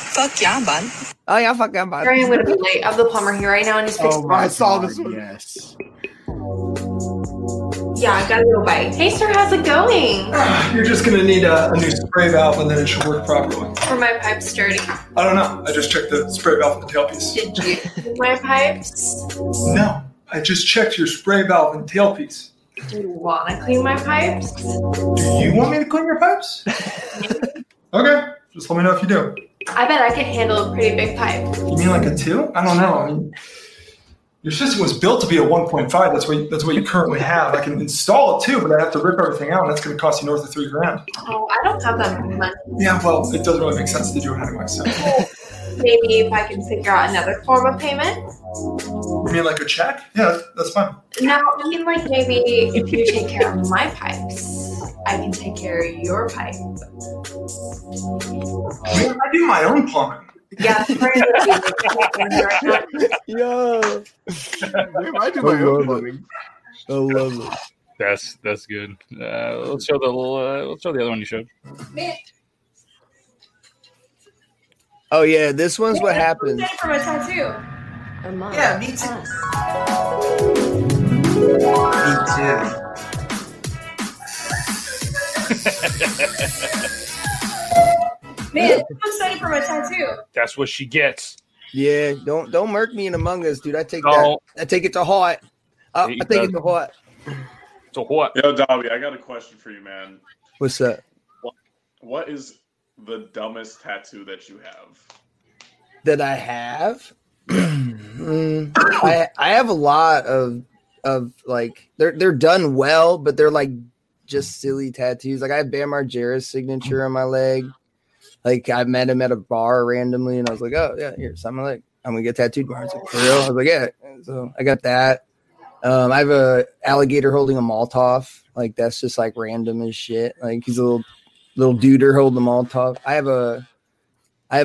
Fuck yeah, bud. Oh yeah, fuck yeah, bud. Brian would have been late. I have the plumber here right now, and he's fixing. Oh, I saw this one. Yes. Yeah, I gotta go by. Hey, sir, how's it going? You're just gonna need a new spray valve, and then it should work properly. Are my pipes dirty? I don't know. I just checked the spray valve and the tailpiece. Did you do my pipes? No. I just checked your spray valve and tailpiece. Do you want to clean my pipes? Do you want me to clean your pipes? Okay. Just let me know if you do. I bet I could handle a pretty big pipe. You mean like a 2? I don't know. I mean, your system was built to be a 1.5. That's what you currently have. I can install a 2, but I have to rip everything out, and that's going to cost you north of $3,000. Oh, I don't have that much money. Yeah, well, it doesn't really make sense to do it anyway, so... Maybe if I can figure out another form of payment. You mean like a check? Yeah, that's fine. No, I mean like maybe if you take care of my pipes, I can take care of your pipe. I do my own plumbing. Yeah, yo. I do my own plumbing. I love it. That's good. Let's show the other one you showed. Oh yeah, this one's what happens. For my tattoo. Yeah, me too. Me too. Man, I'm excited for my tattoo. That's what she gets. Yeah, don't murk me in Among Us, dude. I take it to heart. I take it to heart. To what? Yo, Dobby, I got a question for you, man. What's up? What is the dumbest tattoo that you have? That I have? I have a lot of like they're done well, but they're like just silly tattoos. Like I have Bam Margera's signature on my leg. Like I met him at a bar randomly, and I was like, "Oh yeah, here's something like I'm gonna get tattooed." Like, for real? I was like, "Yeah." So I got that. I have a alligator holding a Molotov. Like that's just like random as shit. Like he's a little duder holding them all top. I have a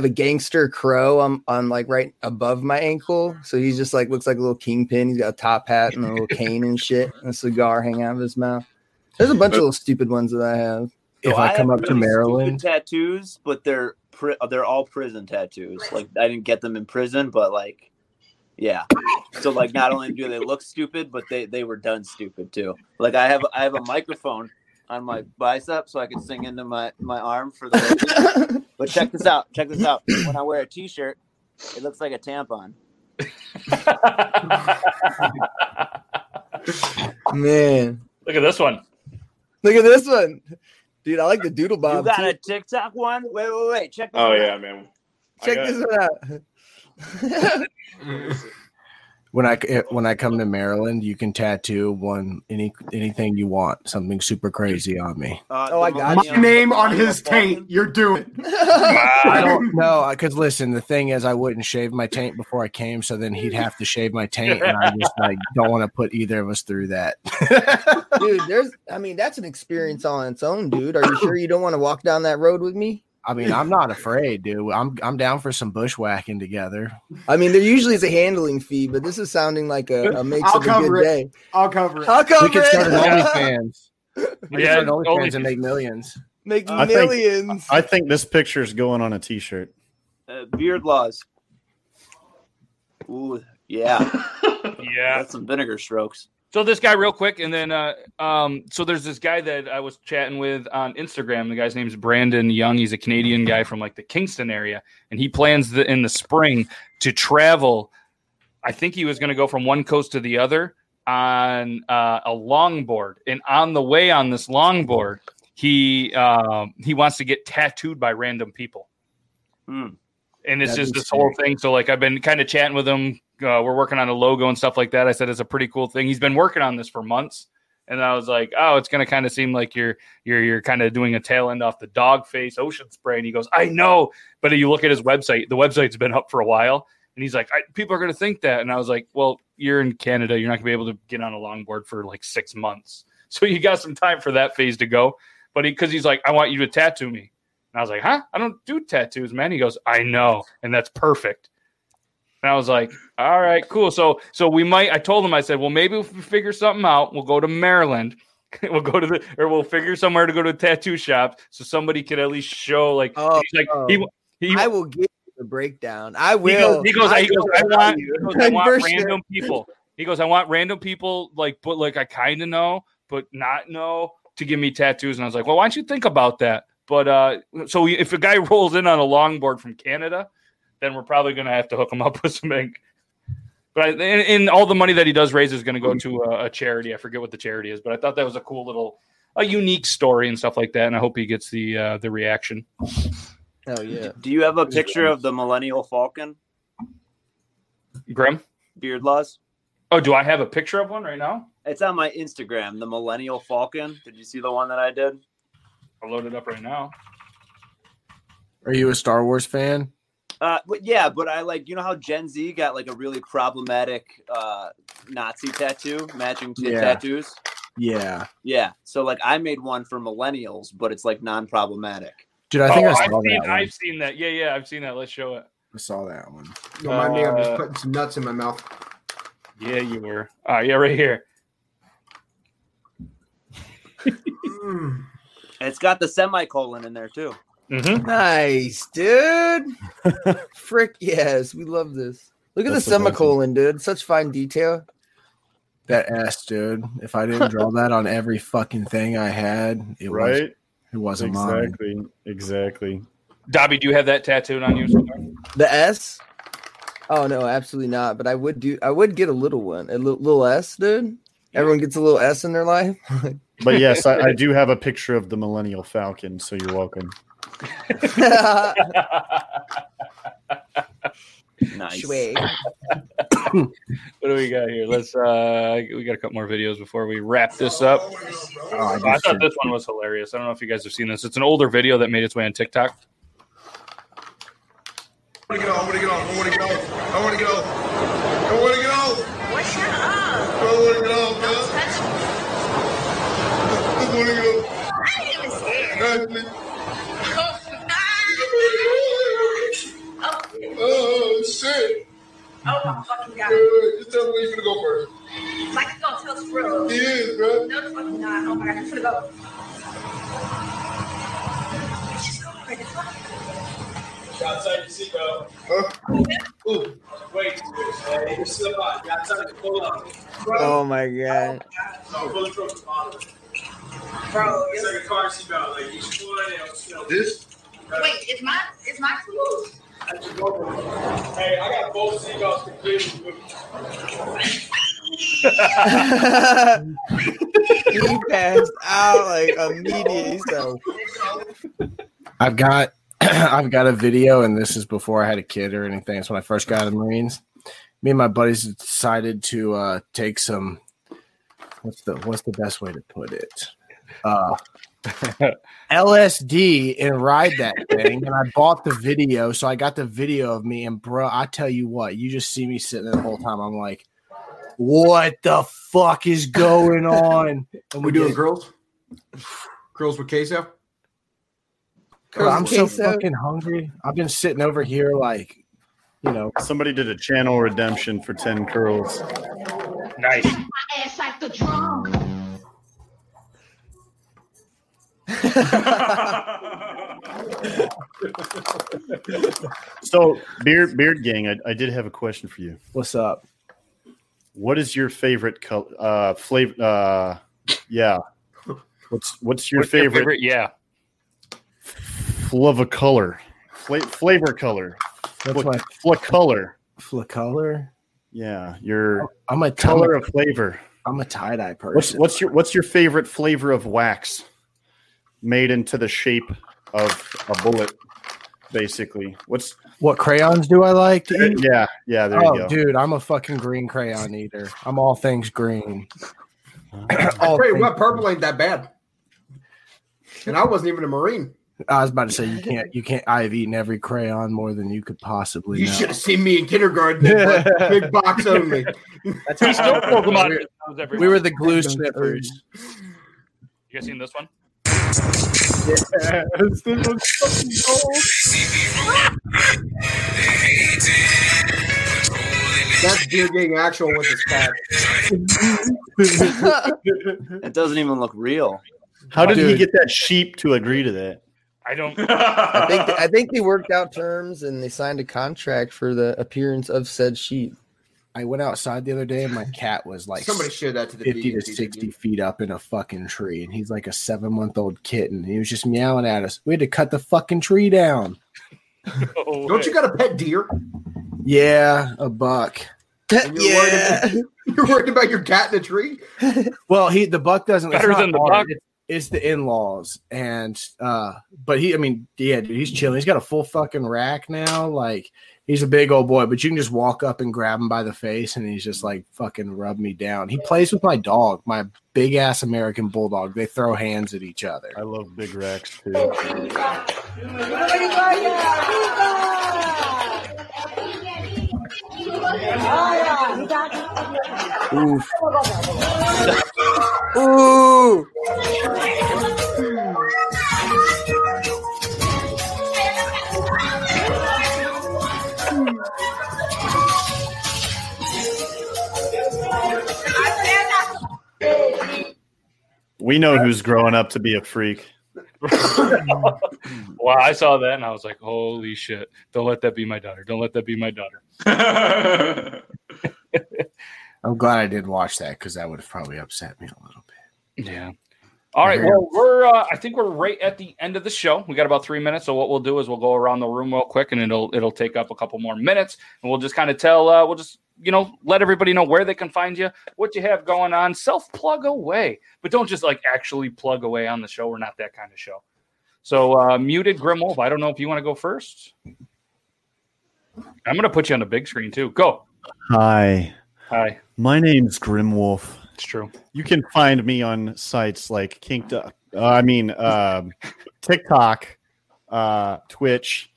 gangster crow on like right above my ankle. So he's just like looks like a little kingpin. He's got a top hat and a little cane and shit, and a cigar hanging out of his mouth. There's a bunch of little stupid ones that I have. If I come up to Maryland, tattoos, but they're all prison tattoos. Like I didn't get them in prison, but like yeah. So like not only do they look stupid, but they were done stupid too. Like I have a microphone on my bicep so I can sing into my arm for the ladies. But check this out. When I wear a t-shirt, it looks like a tampon. Man. Look at this one. Dude, I like the doodle bomb. You got a TikTok one? Wait. Check this one out. Oh, yeah, man. Check this one out. When I come to Maryland, you can tattoo anything you want, something super crazy on me. I got my name on his taint. You're doing. I don't know, because listen, the thing is, I wouldn't shave my taint before I came, so then he'd have to shave my taint, and I just don't want to put either of us through that. Dude, that's an experience on its own, dude. Are you sure you don't want to walk down that road with me? I mean, I'm not afraid, dude. I'm down for some bushwhacking together. I mean, there usually is a handling fee, but this is sounding like a makes of a good day. I'll cover it. We can start an OnlyFans. We can start an OnlyFans and make millions. Make millions. I think this picture is going on a T-shirt. Beardlaws. Ooh, yeah. Yeah. That's some vinegar strokes. So this guy real quick, and then so there's this guy that I was chatting with on Instagram. The guy's name is Brandon Young. He's a Canadian guy from like the Kingston area, and he plans in the spring to travel. I think he was going to go from one coast to the other on a longboard, and on the way on this longboard, he wants to get tattooed by random people. Mm. And it's just this whole thing. So like I've been kind of chatting with him. We're working on a logo and stuff like that. I said it's a pretty cool thing. He's been working on this for months, and I was like, "Oh, it's going to kind of seem like you're kind of doing a tail end off the dog face ocean spray." And he goes, "I know," but you look at his website. The website's been up for a while, and he's like, "People are going to think that." And I was like, "Well, you're in Canada. You're not going to be able to get on a longboard for like 6 months, so you got some time for that phase to go." But because he's like, "I want you to tattoo me," and I was like, "Huh? I don't do tattoos, man." He goes, "I know," and that's perfect. And I was like, all right, cool. So we might, I told him, I said, well, maybe if we figure something out, we'll go to Maryland. We'll figure somewhere to go to a tattoo shop so somebody could at least show, like, I will give you the breakdown. I will. He goes, I want random people. He goes, I want random people, like, but like, I kind of know, but not know to give me tattoos. And I was like, well, why don't you think about that? But so if a guy rolls in on a longboard from Canada, then we're probably going to have to hook him up with some ink. But and all the money that he does raise is going to go to a charity. I forget what the charity is, but I thought that was a cool little, a unique story and stuff like that. And I hope he gets the reaction. Oh yeah. Do you have a picture of the Millennial Falcon? Grim? Beardlaws? Oh, do I have a picture of one right now? It's on my Instagram, the Millennial Falcon. Did you see the one that I did? I'll load it up right now. Are you a Star Wars fan? But I like, you know how Gen Z got like a really problematic Nazi tattoo, matching tattoos? Yeah. Yeah. So like I made one for millennials, but it's like non-problematic. Dude, I think I saw that one. I've seen that. Yeah, I've seen that. Let's show it. I saw that one. Don't mind me, I'm just putting some nuts in my mouth. Yeah, you were. Yeah, right here. It's got the semicolon in there too. Mm-hmm. Nice, dude. Frick yes, we love this. Look at the semicolon, dude. Such fine detail. That ass, dude. If I didn't draw that on every fucking thing I had, it wasn't mine. Exactly. Dobby, do you have that tattooed on you? The S? Oh no, absolutely not. But I would get a little one. A little S, dude. Everyone gets a little S in their life. But yes, I do have a picture of the Millennial Falcon, so you're welcome. Nice. What do we got here? Let's we got a couple more videos before we wrap this up. I thought this one was hilarious. I don't know if you guys have seen this. It's an older video that made its way on TikTok. I want to get off. Well, shut up. I want to get off. Don't touch me. I want to get off. I didn't even say it. Oh, shit. Oh, my fucking God. You tell me where you're going to go first. Like it's going to tell Skrill. He is, bro. No, it's fucking not. Oh, my God. I'm going to go. Just go for it. Got to take your seatbelt. Huh? Ooh. Wait. You're still hot. Got to take your pull up. Oh, my God. No, pull it from the bottom. Bro. It's like a car seatbelt. Like, you should pull it out. This? Wait, it's my clue. Hey, I got both seagulls confused. He passed out like immediately. So I've got a video, and this is before I had a kid or anything. It's when I first got in the Marines, me and my buddies decided to take some. What's the best way to put it? LSD and ride that thing. And I bought the video, so I got the video of me. And bro, I tell you what, you just see me sitting there the whole time. I'm like, what the fuck is going on? And we doing girls? Girls with queso? Bro, I'm so fucking hungry. I've been sitting over here like, you know. Somebody did a channel redemption for 10 curls. Nice. Ass like the drum. So, Beard Gang, I did have a question for you. What's up? What is your favorite color? Flavor? Yeah. What's your favorite? Yeah. Flavor color. That's my color. Flacolor? Yeah, I'm a color of flavor. I'm a tie-dye person. What's your favorite flavor of wax made into the shape of a bullet, basically? What crayons do I like to eat? Yeah, there you go. Dude, I'm a fucking green crayon eater. I'm all things green. Purple ain't that bad. And I wasn't even a Marine. I was about to say you can't. I have eaten every crayon more than you could possibly. You should have seen me in kindergarten. Big box only. That's still Pokemon. We were the glue snippers. You guys seen this one? Yeah, this thing looks fucking gold. That's Beard Gang Actual with his cat. It doesn't even look real. How did he get that sheep to agree to that? I don't. I think they worked out terms and they signed a contract for the appearance of said sheep. I went outside the other day and my cat was like somebody showed that to the 50 to 60 feet up in a fucking tree, and he's like a 7-month-old kitten. He was just meowing at us. We had to cut the fucking tree down. No don't you got a pet deer? Yeah, a buck. You're worried about your cat in a tree? Well, the buck doesn't. Better than the buck. It's the in-laws, and but dude, he's chilling. He's got a full fucking rack now. Like, he's a big old boy, but you can just walk up and grab him by the face, and he's just like fucking rub me down. He plays with my dog, my big ass American bulldog. They throw hands at each other. I love big racks too. Oof. Ooh. We know who's growing up to be a freak. Wow, I saw that and I was like, holy shit. Don't let that be my daughter. Don't let that be my daughter. I'm glad I did watch that because that would have probably upset me a little bit. Yeah. All right. Well, I think we're right at the end of the show. We got about 3 minutes. So what we'll do is we'll go around the room real quick, and it'll take up a couple more minutes, and we'll just kind of tell let everybody know where they can find you, what you have going on. Self-plug away. But don't just, actually plug away on the show. We're not that kind of show. So, Muted Grimwolf, I don't know if you want to go first. I'm going to put you on the big screen, too. Go. Hi. My name's Grimwolf. It's true. You can find me on sites like TikTok, Twitch,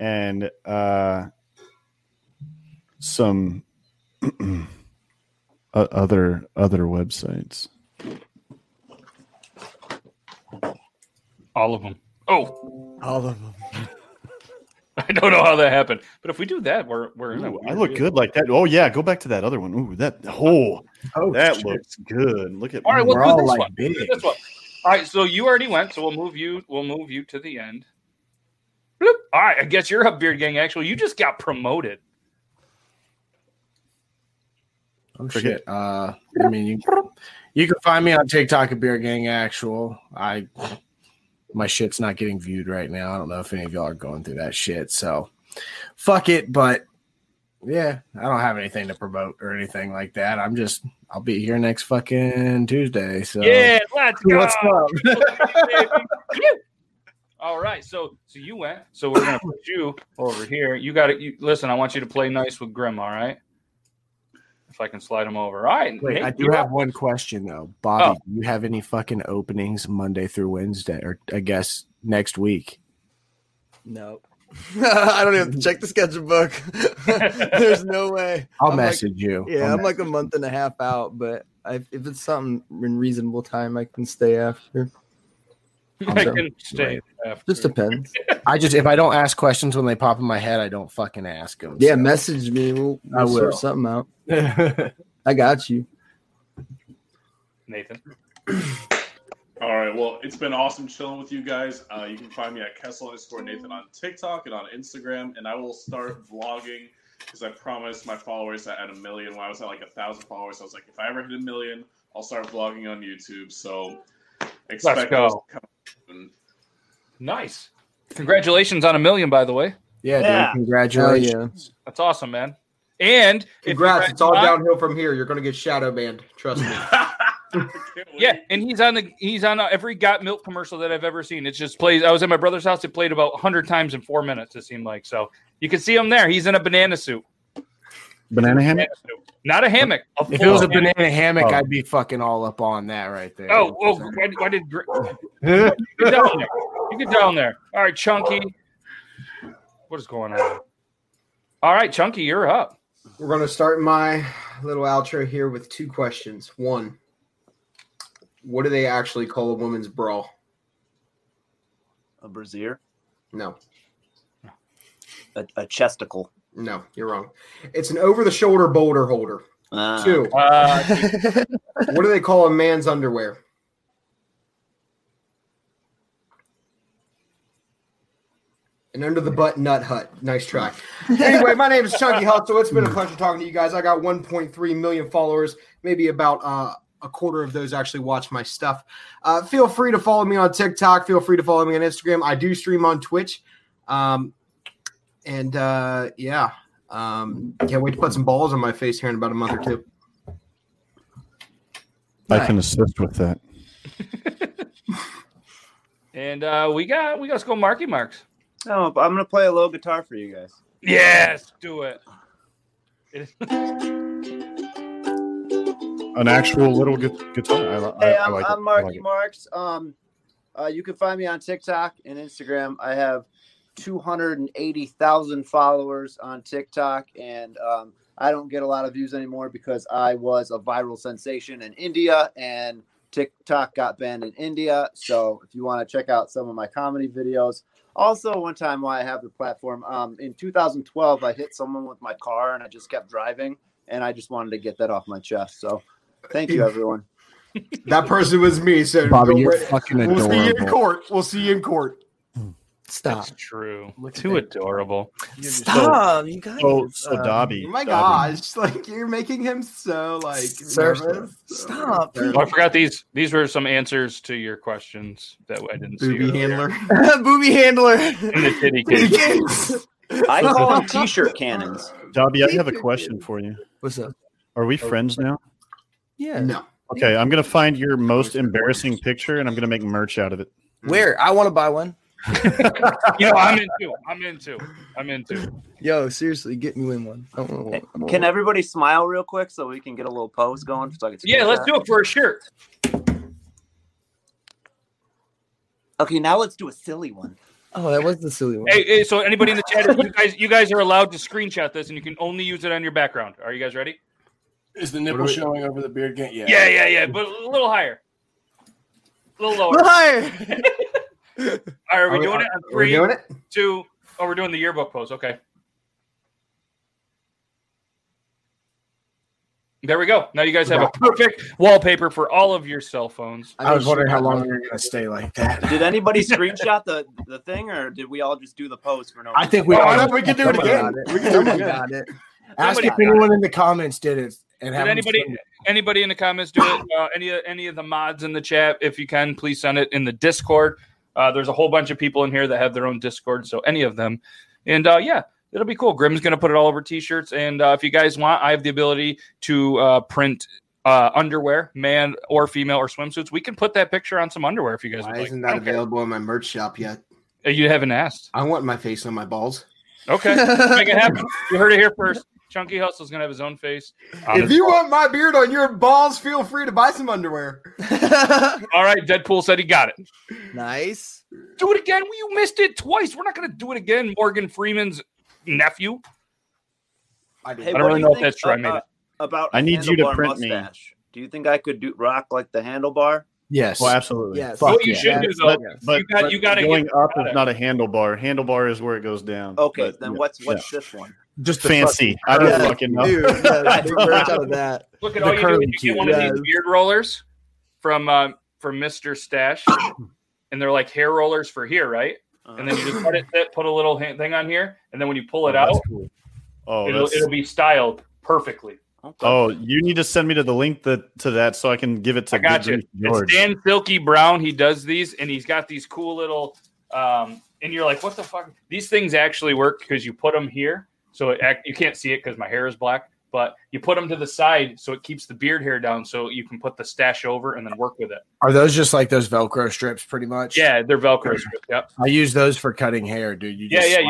and some other websites. All of them. Oh, all of them. I don't know how that happened, but if we do that, we're in. Ooh, I look good like that. Oh yeah, go back to that other one. Ooh, that hole. Oh, that shit looks good. Look at. All right, we'll do this one. All right, so you already went, so we'll move you to the end. Bloop. All right, I guess you're up, Beard Gang Actual. You just got promoted. Oh, shit. You can find me on TikTok at Beard Gang Actual. My shit's not getting viewed right now. I don't know if any of y'all are going through that shit, so fuck it. But, yeah, I don't have anything to promote or anything like that. I'll be here next fucking Tuesday. So yeah, let's go. What's up? All right, so you went. So we're going to put you over here. You got it. Listen, I want you to play nice with Grim, all right? if I can slide them over. All right. Wait, I do have one question, though. Bobby, do you have any fucking openings Monday through Wednesday, or I guess next week? No. I don't even have to check the sketchbook. There's no way. I'm message like, you. Yeah, I'm like a month and a half out, but if it's something in reasonable time, I can stay after. I can stay after. Just depends. If I don't ask questions when they pop in my head, I don't fucking ask them. Yeah, so. Message me. I will sort something out. I got you, Nathan. All right. Well, it's been awesome chilling with you guys. You can find me at Kessel_Nathan on TikTok and on Instagram, and I will start vlogging because I promised my followers that at 1 million, when I was at like 1,000 followers, I was like, if I ever hit 1 million, I'll start vlogging on YouTube. So expect us to come soon. Nice. Congratulations on 1 million, by the way. Yeah. Dude. Congratulations. Yeah. That's awesome, man. And congrats. It's all downhill from here. You're going to get shadow banned. Trust me. Yeah, and he's on every Got Milk commercial that I've ever seen. It just plays. I was at my brother's house. It played about 100 times in 4 minutes, it seemed like. So you can see him there. He's in a banana suit. Banana hammock? Not a hammock. If it was a banana hammock, I'd be fucking all up on that right there. Oh, well, why did you get down there? All right, Chunky. What is going on? All right, Chunky, you're up. We're going to start my little outro here with two questions. One, what do they actually call a woman's bra? A brassiere? No. A chesticle? No, you're wrong. It's an over-the-shoulder boulder holder. Two. What do they call a man's underwear? An under-the-butt nut hut. Nice try. Anyway, my name is Chunky Hustle. It's been a pleasure talking to you guys. I got 1.3 million followers, maybe about a quarter of those actually watch my stuff. Feel free to follow me on TikTok. Feel free to follow me on Instagram. I do stream on Twitch. Can't wait to put some balls on my face here in about a month or two. I can assist with that. And we got to go Marky Marks. No, but I'm going to play a little guitar for you guys. Yes, do it. An actual little guitar. Hey, I'm Marky Marks. You can find me on TikTok and Instagram. I have 280,000 followers on TikTok, and I don't get a lot of views anymore because I was a viral sensation in India, and TikTok got banned in India. So if you want to check out some of my comedy videos. Also, one time while I have the platform, in 2012, I hit someone with my car, and I just kept driving, and I just wanted to get that off my chest. So thank you, everyone. That person was me. So Bobby, you're fucking adorable. We'll see you in court. Stop. That's true. Look too adorable. Stop. You guys. So Dobby. Oh my gosh. Like, you're making him so like nervous. Stop. Oh, I forgot these were some answers to your questions that I didn't see. Booby handler. And the titty case. I call them t-shirt cannons. Dobby, I have a question for you. What's up? Are we friends now? Yeah. No. Okay, I'm going to find your most embarrassing picture, and I'm going to make merch out of it. Where? I want to buy one. You know, I'm into. Yo, seriously, get me in one. Can everybody smile real quick so we can get a little pose going? So I can let's do it for a shirt. Okay, now let's do a silly one. Oh, that was the silly one. Hey, so anybody in the chat, you guys are allowed to screenshot this, and you can only use it on your background. Are you guys ready? Is the nipple showing over the beard gang? Yeah. But a little higher. A little lower. A little higher. All right, are we doing it? Three, doing it? Two. Oh, we're doing the yearbook pose. Okay. There we go. Now you guys have a perfect wallpaper for all of your cell phones. I was wondering how long you're going to stay like that. Did anybody screenshot the thing, or did we all just do the pose for no reason? I think we can do it again. We can do it again. Ask if anyone in the comments did it. Did anybody in the comments do it? Any of the mods in the chat, if you can, please send it in the Discord. There's a whole bunch of people in here that have their own Discord, so any of them. And, it'll be cool. Grim's going to put it all over T-shirts. And if you guys want, I have the ability to print underwear, man or female, or swimsuits. We can put that picture on some underwear if you guys would like. Why isn't that available in my merch shop yet? You haven't asked. I want my face on my balls. Okay. Make it happen. You heard it here first. Chunky Hustle's going to have his own face. If you want my beard on your balls, feel free to buy some underwear. All right, Deadpool said he got it. Nice. Do it again. You missed it twice. We're not going to do it again. Morgan Freeman's nephew. Hey, I don't really know if that's true. I made it. About I need you to print mustache. Me. Do you think I could do rock like the handlebar? Yes. Oh, absolutely. Yes. What you should do, though, but you got to going up is not a handlebar. Handlebar is where it goes down. Okay, but, then yeah. what's this one? Just fancy. I don't fucking know. Dude, that. Look at all you do. You get one of these beard rollers from Mr. Stash, and they're like hair rollers for here, right? And then you just put a little thing on here, and then when you pull it out, it'll be styled perfectly. Okay. Oh, you need to send me to the link to that so I can give it to George. It's Dan Silky Brown. He does these, and he's got these cool little and you're like, what the fuck? These things actually work because you put them here. So you can't see it because my hair is black, but you put them to the side so it keeps the beard hair down so you can put the stash over and then work with it. Are those just like those Velcro strips pretty much? Yeah, they're Velcro strips, yep. I use those for cutting hair, dude. You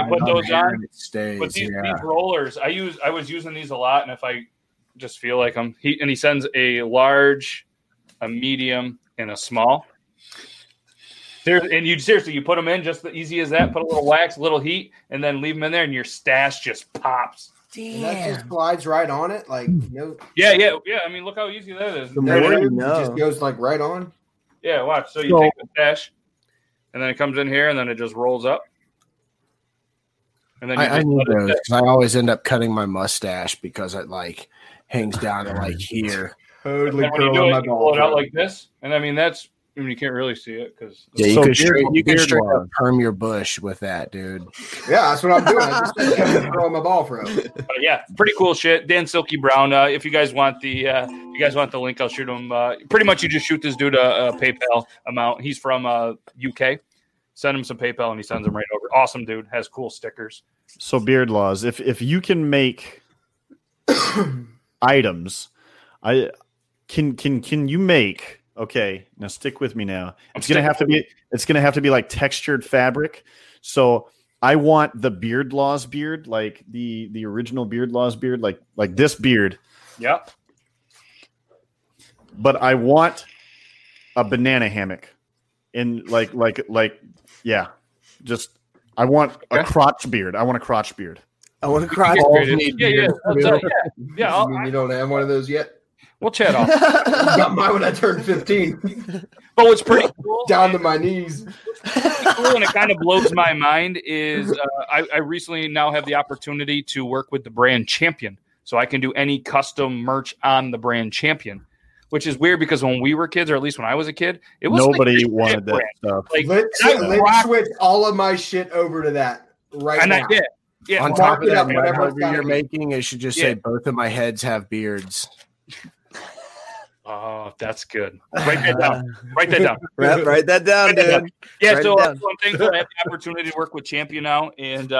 put those on. It stays. But these rollers, I was using these a lot, and if I – just feel like I'm. He sends a large, a medium, and a small. And you seriously, you put them in just the easy as that. Put a little wax, a little heat, and then leave them in there, and your stash just pops. Damn, and that just glides right on it, like no. Yeah. I mean, look how easy that is. It just goes like right on. Yeah, watch. So you take the stash, and then it comes in here, and then it just rolls up. And then I need those because I always end up cutting my mustache because it like hangs down to like here. Totally. When you do it, you pull it out like this, and I mean you can't really see it because you can straight up perm your bush with that, dude. Yeah, that's what I'm doing. I just throw my ball for it. But yeah, pretty cool shit. Dan Silky Brown. If you guys want the link, I'll shoot him. Pretty much, you just shoot this dude a PayPal amount. He's from UK. Send him some PayPal, and he sends them right over. Awesome dude. Has cool stickers. So Beardlaws, if you can make items, can you make? Okay, now stick with me. Now it's gonna have to be like textured fabric. So I want the Beardlaws beard, like the original Beardlaws beard, like this beard. Yep. But I want a banana hammock. And I want a crotch beard. I want a crotch beard. Yeah. You don't have one of those yet? We'll chat off. Got mine when I turned 15. But what's pretty cool. Down to my knees. Cool, and it kind of blows my mind is I recently now have the opportunity to work with the brand Champion. So I can do any custom merch on the brand Champion. Which is weird because when we were kids, or at least when I was a kid, it was nobody wanted that stuff. Like, let's switch all of my shit over to that right now. And I did. Yeah. On top of that, whatever you're making, it should just say both of my heads have beards. Oh, that's good. Write that down. Write that down, dude. Yeah, so I'm thankful I have the opportunity to work with Champion now, and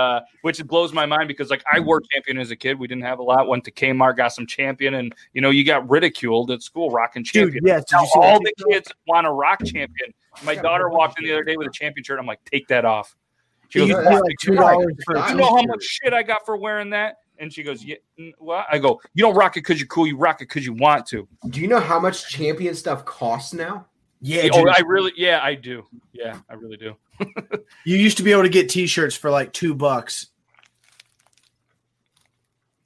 which blows my mind because, like, I wore Champion as a kid. We didn't have a lot. Went to Kmart, got some Champion, and, you know, you got ridiculed at school rocking Champion. Dude, yes, now all the kids want to rock Champion. My daughter walked in the other day with a Champion shirt. I'm like, take that off. She goes, like $2 for it. You know how much shit I got for wearing that? And she goes, yeah, well, I go, you don't rock it because you're cool. You rock it because you want to. Do you know how much Champion stuff costs now? Yeah. Oh, I do. Yeah, I really do. You used to be able to get T-shirts for like $2.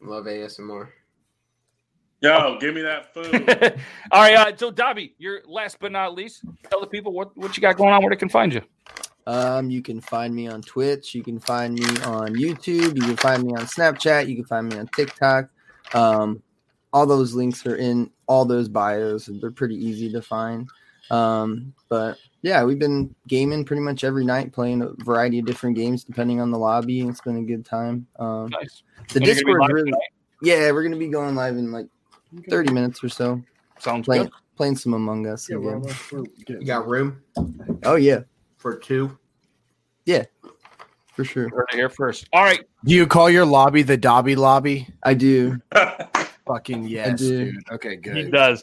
Love ASMR. Yo, give me that food. All right. So, Dobby, you're last but not least. Tell the people what you got going on, where they can find you. You can find me on Twitch. You can find me on YouTube. You can find me on Snapchat. You can find me on TikTok. All those links are in all those bios, and they're pretty easy to find. But yeah, we've been gaming pretty much every night, playing a variety of different games depending on the lobby. It's been a good time. Nice. The Discord really. Yeah, we're gonna be going live in like 30 minutes or so. Sounds good. Playing some Among Us. Yeah, you got room? Oh yeah. For two? Yeah, for sure. We're here first. All right. Do you call your lobby the Dobby Lobby? I do. Fucking yes, I do. Dude. Okay, good. He does.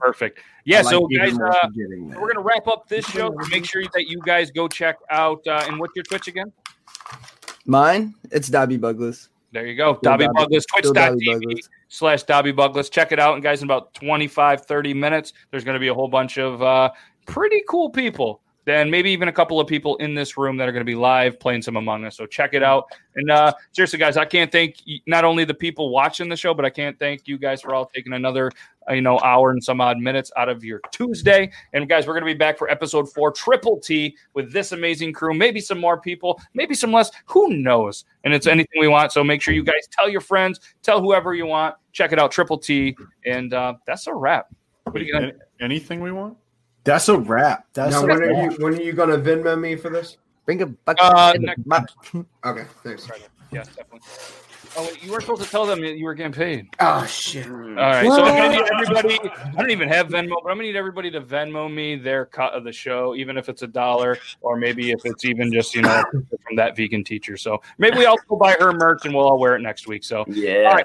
Perfect. Yeah, like so guys, we're going to wrap up this show. Make sure that you guys go check out, and what's your Twitch again? Mine? It's Dobby Bugless. There you go. Dobby Bugless, twitch.tv/Dobby Bugless. Check it out. And guys, in about 25, 30 minutes, there's going to be a whole bunch of pretty cool people. Then maybe even a couple of people in this room that are going to be live playing some Among Us. So check it out. And seriously, guys, I can't thank not only the people watching the show, but I can't thank you guys for all taking another hour and some odd minutes out of your Tuesday. And guys, we're going to be back for episode 4, Triple T, with this amazing crew. Maybe some more people, maybe some less. Who knows? And it's anything we want. So make sure you guys tell your friends, tell whoever you want. Check it out, Triple T. And that's a wrap. What are you gonna anything we want? That's a wrap. That's now, when are you going to Venmo me for this? Bring a bucket. Okay, thanks. Yes, definitely. Oh, you weren't supposed to tell them that you were getting paid. Oh, shit. All right, what? So I'm going to need everybody. I don't even have Venmo, but I'm going to need everybody to Venmo me their cut of the show, even if it's $1, or maybe if it's even just, from that vegan teacher. So maybe we all go buy her merch and we'll all wear it next week. So, yeah.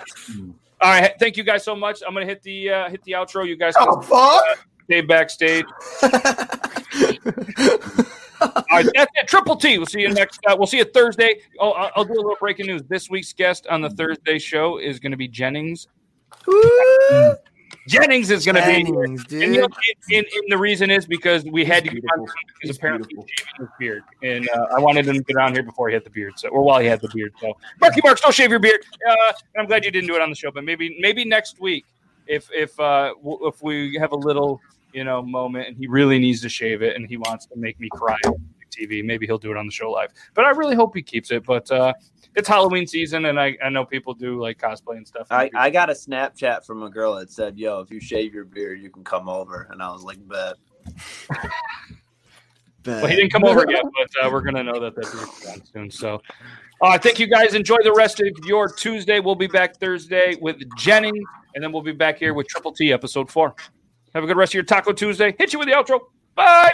All right. Thank you guys so much. I'm going to hit the outro. You guys. Oh, fuck. Stay backstage. All right, that's it. Triple T. We'll see you next. We'll see you Thursday. Oh, I'll do a little breaking news. This week's guest on the Thursday show is going to be Jennings. Ooh. Jennings is going to be here. And, and the reason is because we had to get on because apparently he shaved his beard. And I wanted him to get on here before he had the beard, or while he had the beard. So, Marky Marks, don't shave your beard. And I'm glad you didn't do it on the show, but maybe next week. If we have a little moment and he really needs to shave it and he wants to make me cry on TV, maybe he'll do it on the show live. But I really hope he keeps it. But it's Halloween season and I know people do like cosplay and stuff. I got a Snapchat from a girl that said, "Yo, if you shave your beard, you can come over." And I was like, "Bet." Well, he didn't come over yet, but we're gonna know that beard's gone soon. So. I thank you guys. Enjoy the rest of your Tuesday. We'll be back Thursday with Jenny, and then we'll be back here with Triple T episode 4. Have a good rest of your Taco Tuesday. Hit you with the outro. Bye.